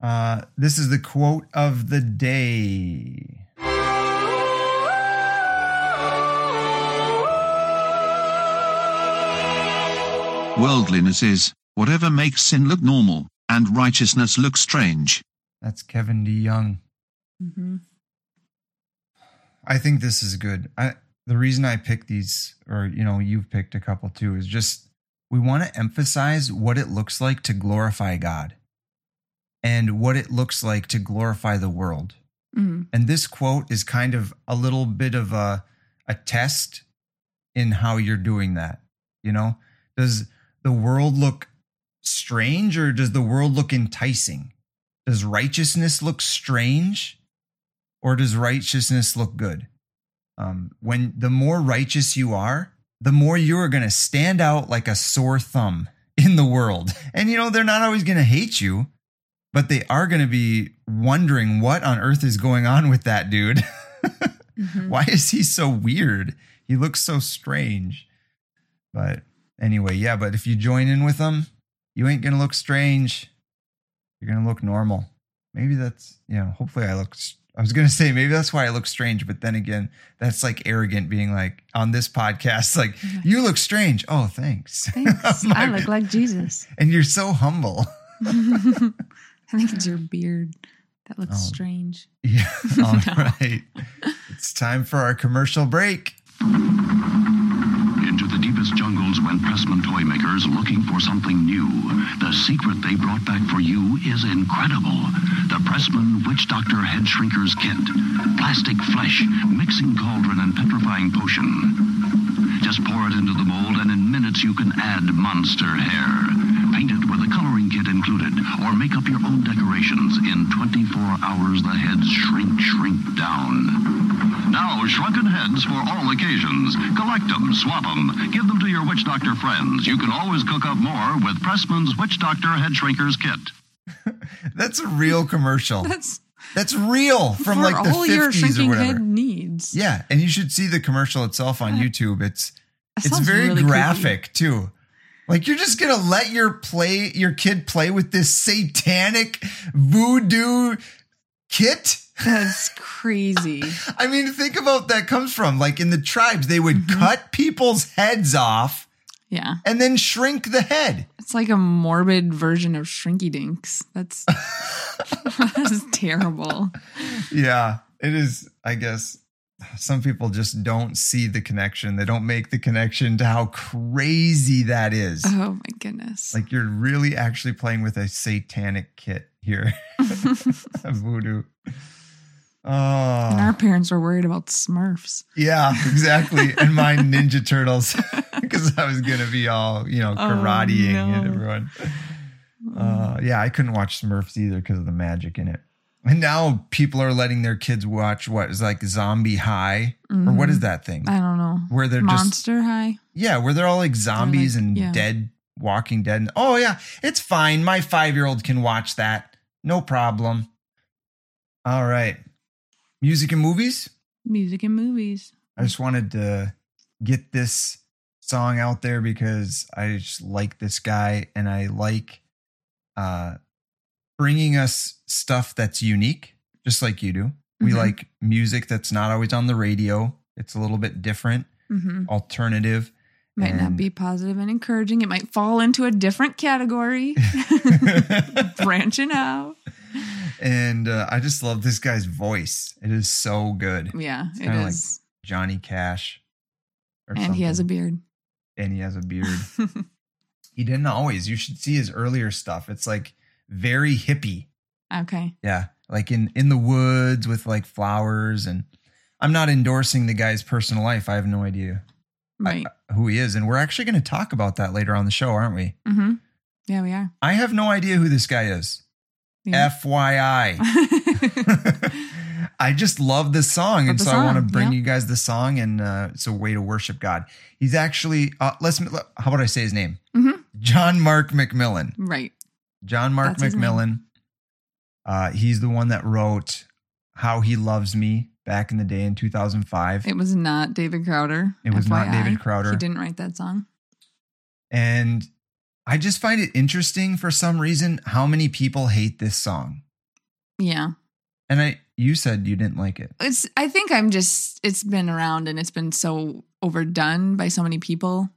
Uh, this is the quote of the day. Worldliness is whatever makes sin look normal and righteousness look strange. That's Kevin DeYoung. Mm-hmm. I think this is good. I, the reason I picked these, or, you know, you've picked a couple too, is just we want to emphasize what it looks like to glorify God and what it looks like to glorify the world. Mm-hmm. And this quote is kind of a little bit of a, a test in how you're doing that. You know, does the world look strange or does the world look enticing? Does righteousness look strange or does righteousness look good? Um, when the more righteous you are, the more you are going to stand out like a sore thumb in the world. And, you know, they're not always going to hate you, but they are going to be wondering what on earth is going on with that dude. Mm-hmm. Why is he so weird? He looks so strange. But anyway, yeah, but if you join in with them, you ain't going to look strange. You're going to look normal. Maybe that's, you know, hopefully I look, I was going to say, maybe that's why I look strange. But then again, that's like arrogant being like on this podcast, like you look strange. Oh, thanks. Thanks. My, I look like Jesus. And you're so humble. I think it's your beard. That looks oh, strange. Yeah. All no. right. It's time for our commercial break. Into the deepest jungles went Pressman toy makers looking for something new. The secret they brought back for you is incredible. The Pressman Witch Doctor Head Shrinkers Kit. Plastic flesh, mixing cauldron, and petrifying potion. Just pour it into the mold, and in minutes you can add monster hair. Paint it with a coloring kit included, or make up your own decorations. In twenty-four hours, the heads shrink, shrink down. Now, shrunken heads for all occasions. Collect them, swap them, give them to your witch doctor friends. You can always cook up more with Pressman's Witch Doctor Head Shrinkers Kit. That's a real commercial. That's that's real from like the fifties or whatever. Head needs. Yeah, and you should see the commercial itself on YouTube. It's it's very really graphic creepy. Too. Like you're just gonna let your play your kid play with this satanic voodoo kit. That's crazy. I mean, think about what that comes from. Like in the tribes, they would mm-hmm. cut people's heads off yeah, and then shrink the head. It's like a morbid version of Shrinky Dinks. That's, that's terrible. Yeah, it is. I guess some people just don't see the connection. They don't make the connection to how crazy that is. Oh, my goodness. Like you're really actually playing with a satanic kit here. A voodoo. Oh. And our parents were worried about Smurfs. Yeah, exactly. And my Ninja Turtles, because I was going to be all, you know, karateing oh, no. and everyone. Uh, yeah, I couldn't watch Smurfs either because of the magic in it. And now people are letting their kids watch what is like Zombie High mm-hmm. or what is that thing? I don't know. Where they're Monster just Monster High. Yeah, where they're all like zombies like, and yeah. dead, Walking Dead. And, oh yeah, it's fine. My five-year-old can watch that. No problem. All right. Music and movies? Music and movies. I just wanted to get this song out there because I just like this guy and I like uh, bringing us stuff that's unique, just like you do. Mm-hmm. We like music that's not always on the radio. It's a little bit different, mm-hmm. alternative. Might and not be positive and encouraging. It might fall into a different category. Branching out. And uh, I just love this guy's voice. It is so good. Yeah, it's it is. Like Johnny Cash. Or and something. He has a beard. And he has a beard. He didn't always. You should see his earlier stuff. It's like very hippie. Okay. Yeah, like in, in the woods with like flowers. And I'm not endorsing the guy's personal life. I have no idea right. I, who he is. And we're actually going to talk about that later on the show, aren't we? Mm-hmm. Yeah, we are. I have no idea who this guy is. Yeah. F Y I. I just love this song. Love and so song. I want to bring yeah. you guys the song. And uh, it's a way to worship God. He's actually, uh, let's, how about I say his name? Mm-hmm. John Mark McMillan. Right. John Mark That's McMillan. Uh, he's the one that wrote How He Loves Me back in the day in two thousand five. It was not David Crowder. It was F Y I. Not David Crowder. He didn't write that song. And I just find it interesting for some reason how many people hate this song. Yeah. And I you said you didn't like it. It's I think I'm just it's been around and it's been so overdone by so many people.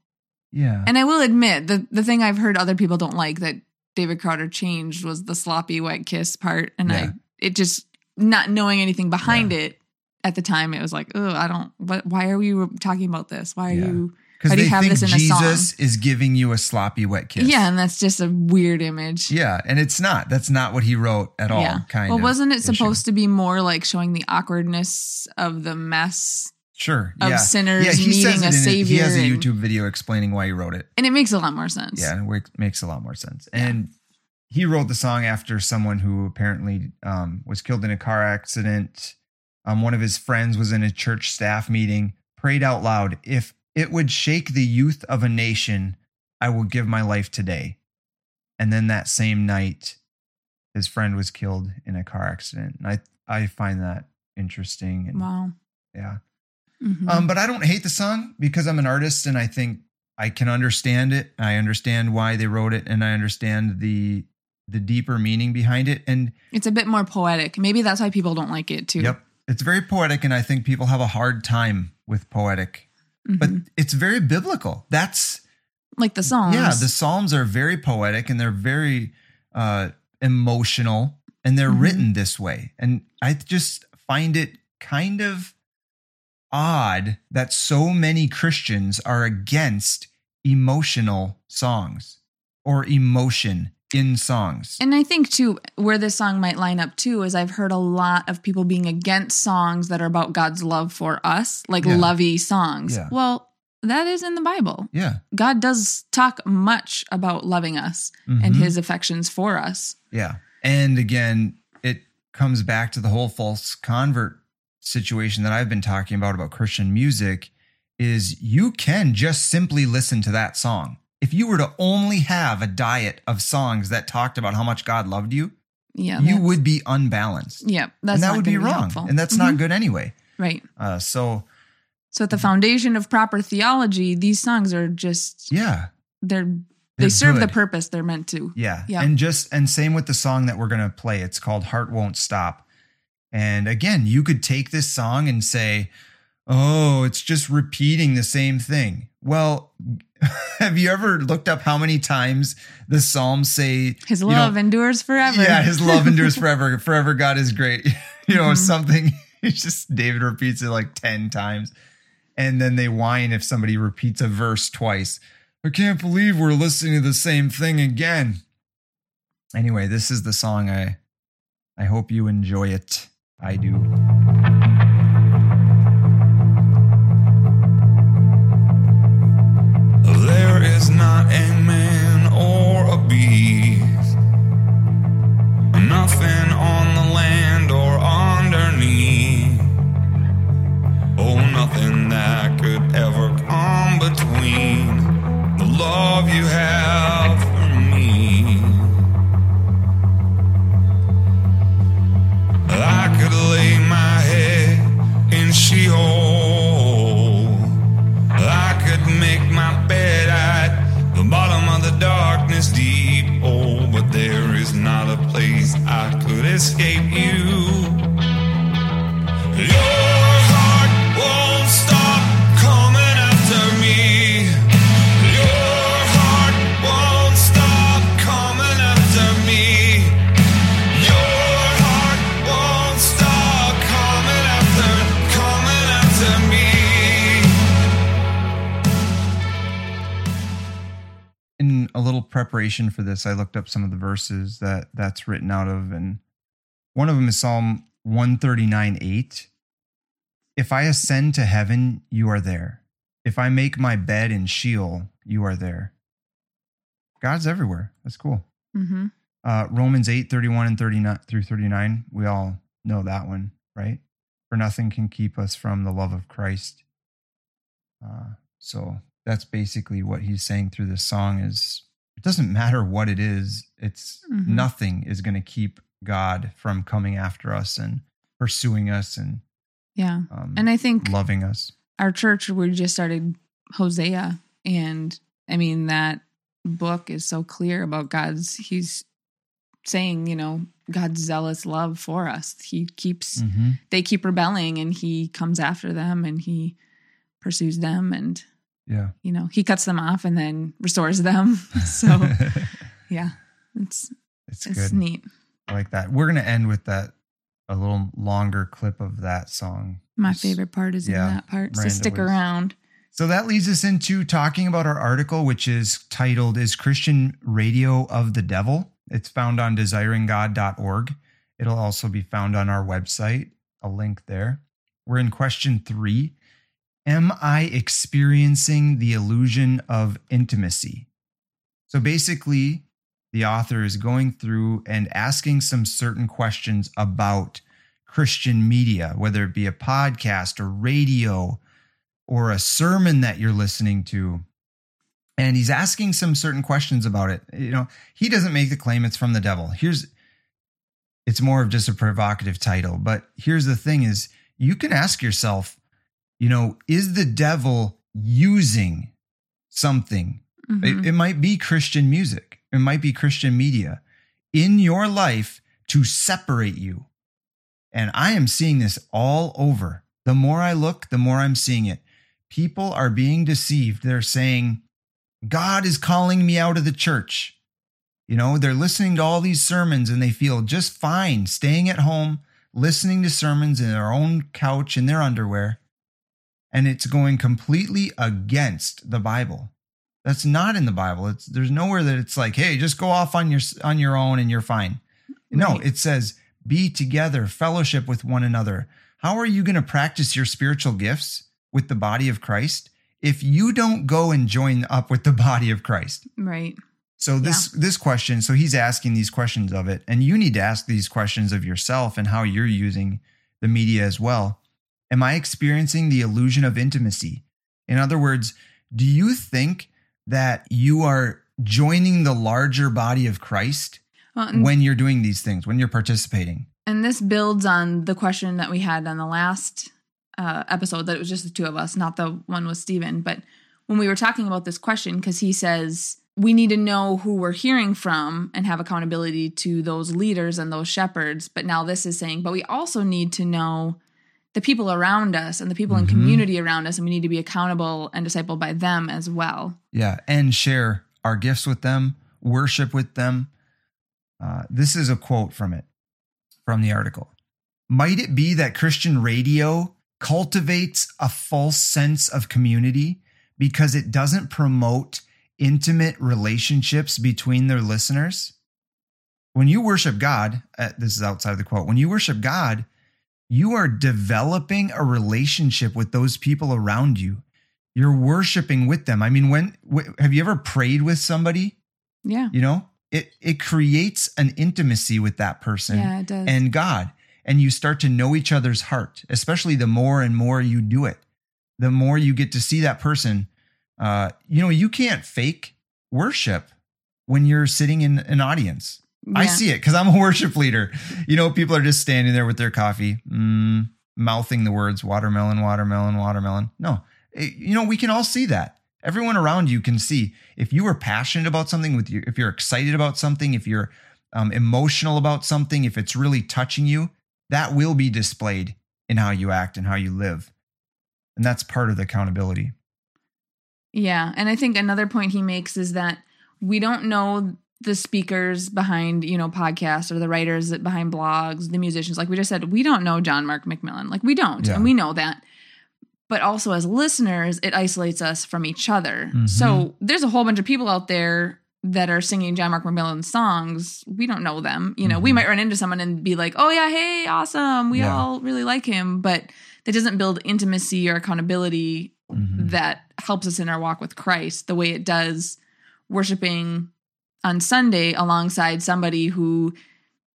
Yeah. And I will admit the the thing I've heard other people don't like that David Crowder changed was the sloppy wet kiss part and yeah. I it just not knowing anything behind yeah. it at the time it was like, "Oh, I don't what why are we talking about this? Why are yeah. you Because they have think this in Jesus is giving you a sloppy wet kiss. Yeah, and that's just a weird image. Yeah, and it's not. That's not what he wrote at all, yeah. kind well, of. Well, wasn't it issue. supposed to be more like showing the awkwardness of the mess sure. of yeah. sinners yeah, he needing says a savior? It. He has a YouTube and, video explaining why he wrote it. And it makes a lot more sense. Yeah, it makes a lot more sense. Yeah. And he wrote the song after someone who apparently um, was killed in a car accident. Um, one of his friends was in a church staff meeting, prayed out loud, if it would shake the youth of a nation, I will give my life today. And then that same night, his friend was killed in a car accident. And I, I find that interesting. And, wow. Yeah. Mm-hmm. Um, but I don't hate the song because I'm an artist and I think I can understand it. I understand why they wrote it and I understand the the deeper meaning behind it. And it's a bit more poetic. Maybe that's why people don't like it too. Yep. It's very poetic. And I think people have a hard time with poetic, mm-hmm. but it's very biblical. That's like the Psalms. Yeah. The Psalms are very poetic and they're very uh, emotional and they're mm-hmm. written this way. And I just find it kind of odd that so many Christians are against emotional songs or emotion in songs. And I think too, where this song might line up too, is I've heard a lot of people being against songs that are about God's love for us, like yeah. lovey songs. Yeah. Well, that is in the Bible. Yeah. God does talk much about loving us mm-hmm. and his affections for us. Yeah. And again, it comes back to the whole false convert situation that I've been talking about, about Christian music, is you can just simply listen to that song. If you were to only have a diet of songs that talked about how much God loved you, yeah, you would be unbalanced. Yeah, that's and that would be, be wrong, helpful. And that's mm-hmm. not good anyway. Right. Uh, so, so at the foundation of proper theology, these songs are just yeah, they're they they're serve good. the purpose they're meant to. Yeah, yeah, and just and same with the song that we're gonna play. It's called "Heart Won't Stop." And again, you could take this song and say, oh, it's just repeating the same thing. Well, have you ever looked up how many times the Psalms say his love you know, endures forever? Yeah, his love endures forever. Forever God is great. You know, mm-hmm. something. It's just David repeats it like ten times. And then they whine if somebody repeats a verse twice. I can't believe we're listening to the same thing again. Anyway, this is the song. I, I hope you enjoy it. I do. There is not a man or a beast, nothing on the land or underneath, oh, nothing that could ever come between the love you have for me. I could lay my head in Sheol. I could make my bed at the bottom of the darkness deep. Oh, but there is not a place I could escape you. Your heart won't stop coming after me. Your heart won't stop coming after me. In a little preparation for this, I looked up some of the verses that that's written out of, and one of them is Psalm one thirty-nine, eight. If I ascend to heaven, you are there. If I make my bed in Sheol, you are there. God's everywhere. That's cool. Mm-hmm. Uh, Romans eight, thirty-one and thirty-nine through thirty-nine. We all know that one, right? For nothing can keep us from the love of Christ. Uh, so... That's basically what he's saying through this song is it doesn't matter what it is. It's mm-hmm. nothing is going to keep God from coming after us and pursuing us and yeah. Um, and I think loving us. Our church, we just started Hosea. And I mean, that book is so clear about God's, he's saying, you know, God's zealous love for us. He keeps, mm-hmm. they keep rebelling and he comes after them and he pursues them and yeah. You know, he cuts them off and then restores them. So, yeah, it's it's, it's good. Neat. I like that. We're going to end with that, a little longer clip of that song. My it's, favorite part is yeah, in that part. Miranda so stick was. around. So that leads us into talking about our article, which is titled, Is Christian Radio of the Devil? It's found on desiring god dot org. It'll also be found on our website, a link there. We're in question three. Am I experiencing the illusion of intimacy? So basically, the author is going through and asking some certain questions about Christian media, whether it be a podcast or radio or a sermon that you're listening to. And he's asking some certain questions about it. You know, he doesn't make the claim it's from the devil. Here's, it's more of just a provocative title. But here's the thing is, you can ask yourself, you know, is the devil using something? Mm-hmm. It, it might be Christian music. It might be Christian media in your life to separate you. And I am seeing this all over. The more I look, the more I'm seeing it. People are being deceived. They're saying, God is calling me out of the church. You know, they're listening to all these sermons and they feel just fine staying at home, listening to sermons in their own couch in their underwear. And it's going completely against the Bible. That's not in the Bible. It's, there's nowhere that it's like, hey, just go off on your on your own and you're fine. No, right. It says, be together, fellowship with one another. How are you going to practice your spiritual gifts with the body of Christ if you don't go and join up with the body of Christ? Right. So this, yeah. this question, so he's asking these questions of it, and you need to ask these questions of yourself and how you're using the media as well. Am I experiencing the illusion of intimacy? In other words, do you think that you are joining the larger body of Christ well, when you're doing these things, when you're participating? And this builds on the question that we had on the last uh, episode, that it was just the two of us, not the one with Stephen. But when we were talking about this question, because he says we need to know who we're hearing from and have accountability to those leaders and those shepherds. But now this is saying, but we also need to know the people around us and the people in mm-hmm. community around us, and we need to be accountable and discipled by them as well. Yeah, and share our gifts with them, worship with them. Uh, this is a quote from it, from the article. Might it be that Christian radio cultivates a false sense of community because it doesn't promote intimate relationships between their listeners? When you worship God, uh, this is outside of the quote, when you worship God, you are developing a relationship with those people around you. You're worshiping with them. I mean, when w- have you ever prayed with somebody? Yeah. You know, it it creates an intimacy with that person yeah, it does. And God. And you start to know each other's heart, especially the more and more you do it. The more you get to see that person. Uh, you know, you can't fake worship when you're sitting in an audience. Yeah. I see it because I'm a worship leader. You know, people are just standing there with their coffee, mm, mouthing the words, watermelon, watermelon, watermelon. No, it, you know, we can all see that. Everyone around you can see if you are passionate about something with you, if you're excited about something, if you're um, emotional about something, if it's really touching you, that will be displayed in how you act and how you live. And that's part of the accountability. Yeah. And I think another point he makes is that we don't know the speakers behind, you know, podcasts or the writers behind blogs, the musicians. Like we just said, we don't know John Mark McMillan. Like we don't, yeah. and we know that. But also as listeners, it isolates us from each other. Mm-hmm. So there's a whole bunch of people out there that are singing John Mark McMillan songs. We don't know them. You know, mm-hmm. we might run into someone and be like, oh yeah, hey, awesome. We yeah. all really like him. But that doesn't build intimacy or accountability mm-hmm. that helps us in our walk with Christ the way it does worshiping on Sunday alongside somebody who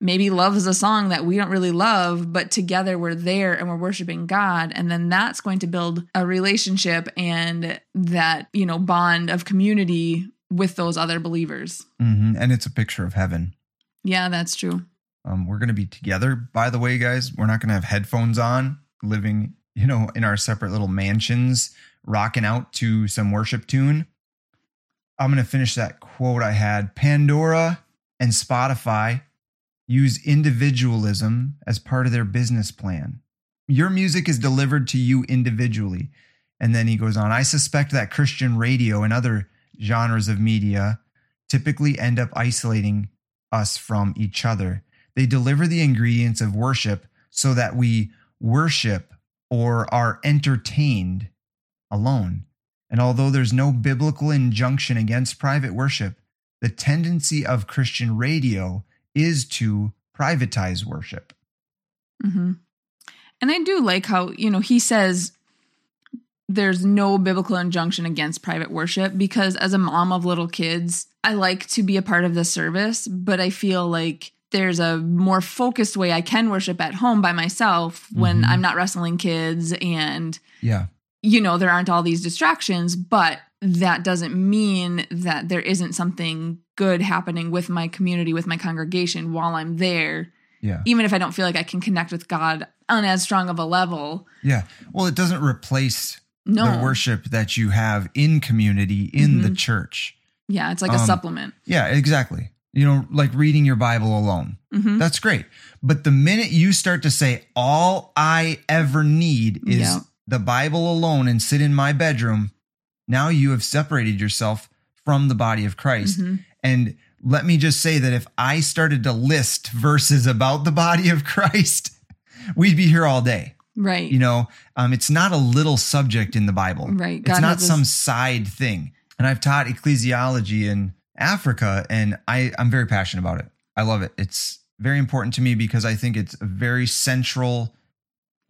maybe loves a song that we don't really love, but together we're there and we're worshiping God. And then that's going to build a relationship and that, you know, bond of community with those other believers. Mm-hmm. And it's a picture of heaven. Yeah, that's true. Um, we're going to be together, by the way, guys. We're not going to have headphones on, living, you know, in our separate little mansions, rocking out to some worship tune. I'm going to finish that quote I had. Pandora and Spotify use individualism as part of their business plan. Your music is delivered to you individually. And then he goes on, I suspect that Christian radio and other genres of media typically end up isolating us from each other. They deliver the ingredients of worship so that we worship or are entertained alone. And although there's no biblical injunction against private worship, the tendency of Christian radio is to privatize worship. Mm-hmm. And I do like how, you know, he says there's no biblical injunction against private worship because as a mom of little kids, I like to be a part of the service, but I feel like there's a more focused way I can worship at home by myself mm-hmm. when I'm not wrestling kids and... yeah. You know, there aren't all these distractions, but that doesn't mean that there isn't something good happening with my community, with my congregation while I'm there. Yeah. Even if I don't feel like I can connect with God on as strong of a level. Yeah. Well, it doesn't replace no. the worship that you have in community, in mm-hmm. the church. Yeah. It's like um, a supplement. Yeah, exactly. You know, like reading your Bible alone. Mm-hmm. That's great. But the minute you start to say, all I ever need is yeah. the Bible alone and sit in my bedroom, now you have separated yourself from the body of Christ. Mm-hmm. And let me just say that if I started to list verses about the body of Christ, we'd be here all day. Right. You know, um, it's not a little subject in the Bible. Right. God it's not some this. side thing. And I've taught ecclesiology in Africa, and I, I'm very passionate about it. I love it. It's very important to me because I think it's a very central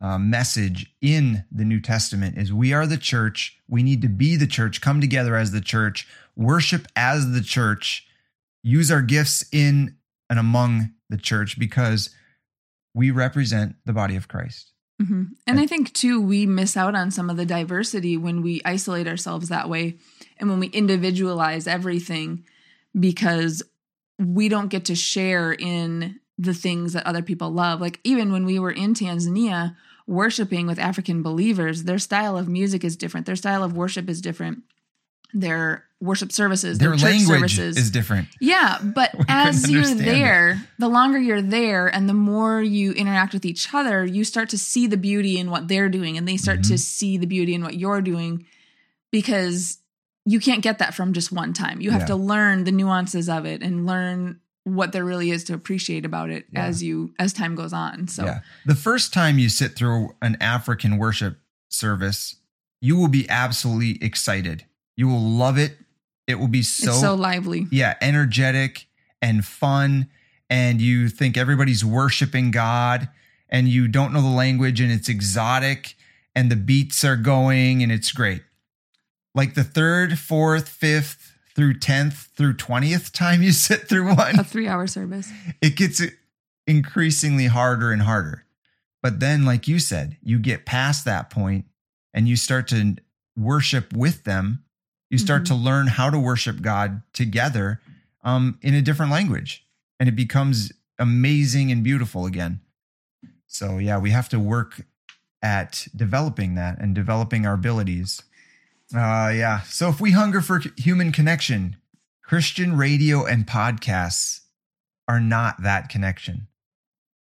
Uh, message in the New Testament is we are the church. We need to be the church, come together as the church, worship as the church, use our gifts in and among the church because we represent the body of Christ. Mm-hmm. And, and I think too, we miss out on some of the diversity when we isolate ourselves that way. And when we individualize everything because we don't get to share in the things that other people love. Like even when we were in Tanzania worshiping with African believers, their style of music is different. Their style of worship is different. Their worship services, their, their church language services is different. Yeah. But as you're there, it. the longer you're there and the more you interact with each other, you start to see the beauty in what they're doing. And they start mm-hmm. to see the beauty in what you're doing because you can't get that from just one time. You have yeah. to learn the nuances of it and learn what there really is to appreciate about it yeah. as you, as time goes on. So yeah. the first time you sit through an African worship service, you will be absolutely excited. You will love it. It will be so, it's so lively. Yeah. Energetic and fun. And you think everybody's worshiping God and you don't know the language and it's exotic and the beats are going and it's great. Like the third, fourth, fifth, through tenth through twentieth time you sit through one. A three hour service. It gets increasingly harder and harder. But then, like you said, you get past that point and you start to worship with them. You start mm-hmm. to learn how to worship God together um, in a different language. And it becomes amazing and beautiful again. So yeah, we have to work at developing that and developing our abilities. Uh, yeah. So if we hunger for human connection, Christian radio and podcasts are not that connection.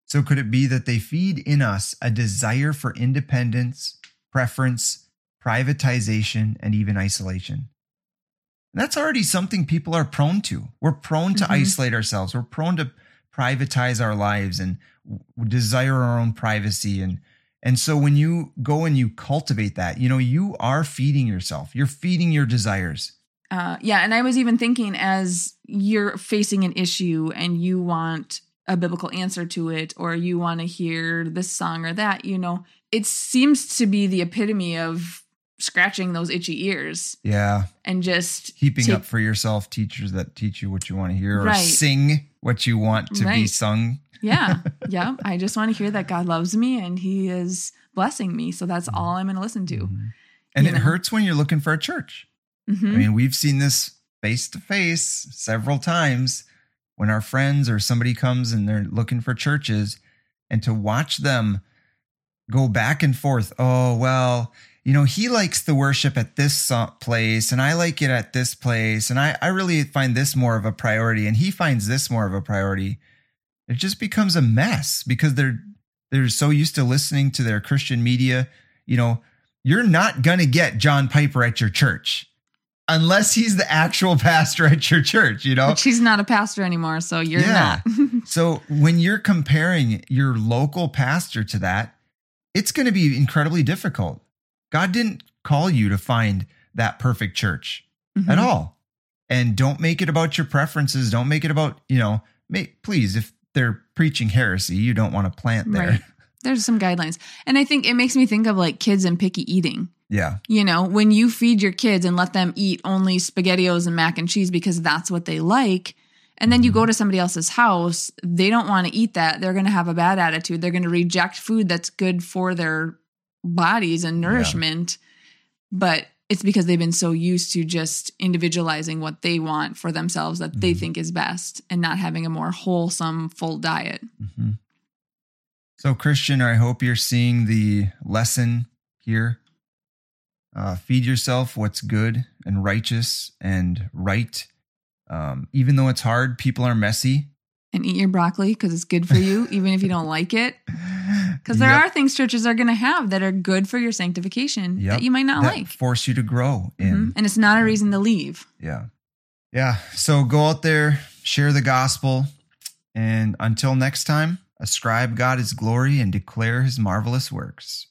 So could it be that they feed in us a desire for independence, preference, privatization, and even isolation? And that's already something people are prone to. We're prone to mm-hmm. isolate ourselves. We're prone to privatize our lives and w- desire our own privacy and And so when you go and you cultivate that, you know, you are feeding yourself. You're feeding your desires. Uh, yeah. And I was even thinking as you're facing an issue and you want a biblical answer to it, or you want to hear this song or that, you know, it seems to be the epitome of scratching those itchy ears. Yeah. And just keeping take- up for yourself, teachers that teach you what you want to hear or right. sing what you want to right. be sung. Yeah. Yeah. I just want to hear that God loves me and he is blessing me. So that's all I'm going to listen to. Mm-hmm. And you it know? hurts when you're looking for a church. Mm-hmm. I mean, we've seen this face to face several times when our friends or somebody comes and they're looking for churches and to watch them go back and forth. Oh, well, you know, he likes the worship at this place and I like it at this place. And I, I really find this more of a priority and he finds this more of a priority. It just becomes a mess because they're they're so used to listening to their Christian media. You know, you're not going to get John Piper at your church unless he's the actual pastor at your church, you know? But she's not a pastor anymore, so you're yeah. not. So when you're comparing your local pastor to that, it's going to be incredibly difficult. God didn't call you to find that perfect church mm-hmm. at all. And don't make it about your preferences. Don't make it about, you know, make, please, if they're preaching heresy, you don't want to plant there. Right. There's some guidelines. And I think it makes me think of like kids and picky eating. Yeah. You know, when you feed your kids and let them eat only SpaghettiOs and mac and cheese because that's what they like. And then mm-hmm. you go to somebody else's house, they don't want to eat that. They're going to have a bad attitude. They're going to reject food that's good for their bodies and nourishment. Yeah. But it's because they've been so used to just individualizing what they want for themselves that mm-hmm. they think is best and not having a more wholesome, full diet. Mm-hmm. So, Christian, I hope you're seeing the lesson here. Uh, feed yourself what's good and righteous and right. Um, even though it's hard, people are messy. And eat your broccoli because it's good for you, even if you don't like it. Because there yep. are things churches are going to have that are good for your sanctification yep. that you might not that like. Force you to grow in. Mm-hmm. And it's not a reason to leave. Yeah. Yeah. So go out there, share the gospel. And until next time, ascribe God his glory and declare his marvelous works.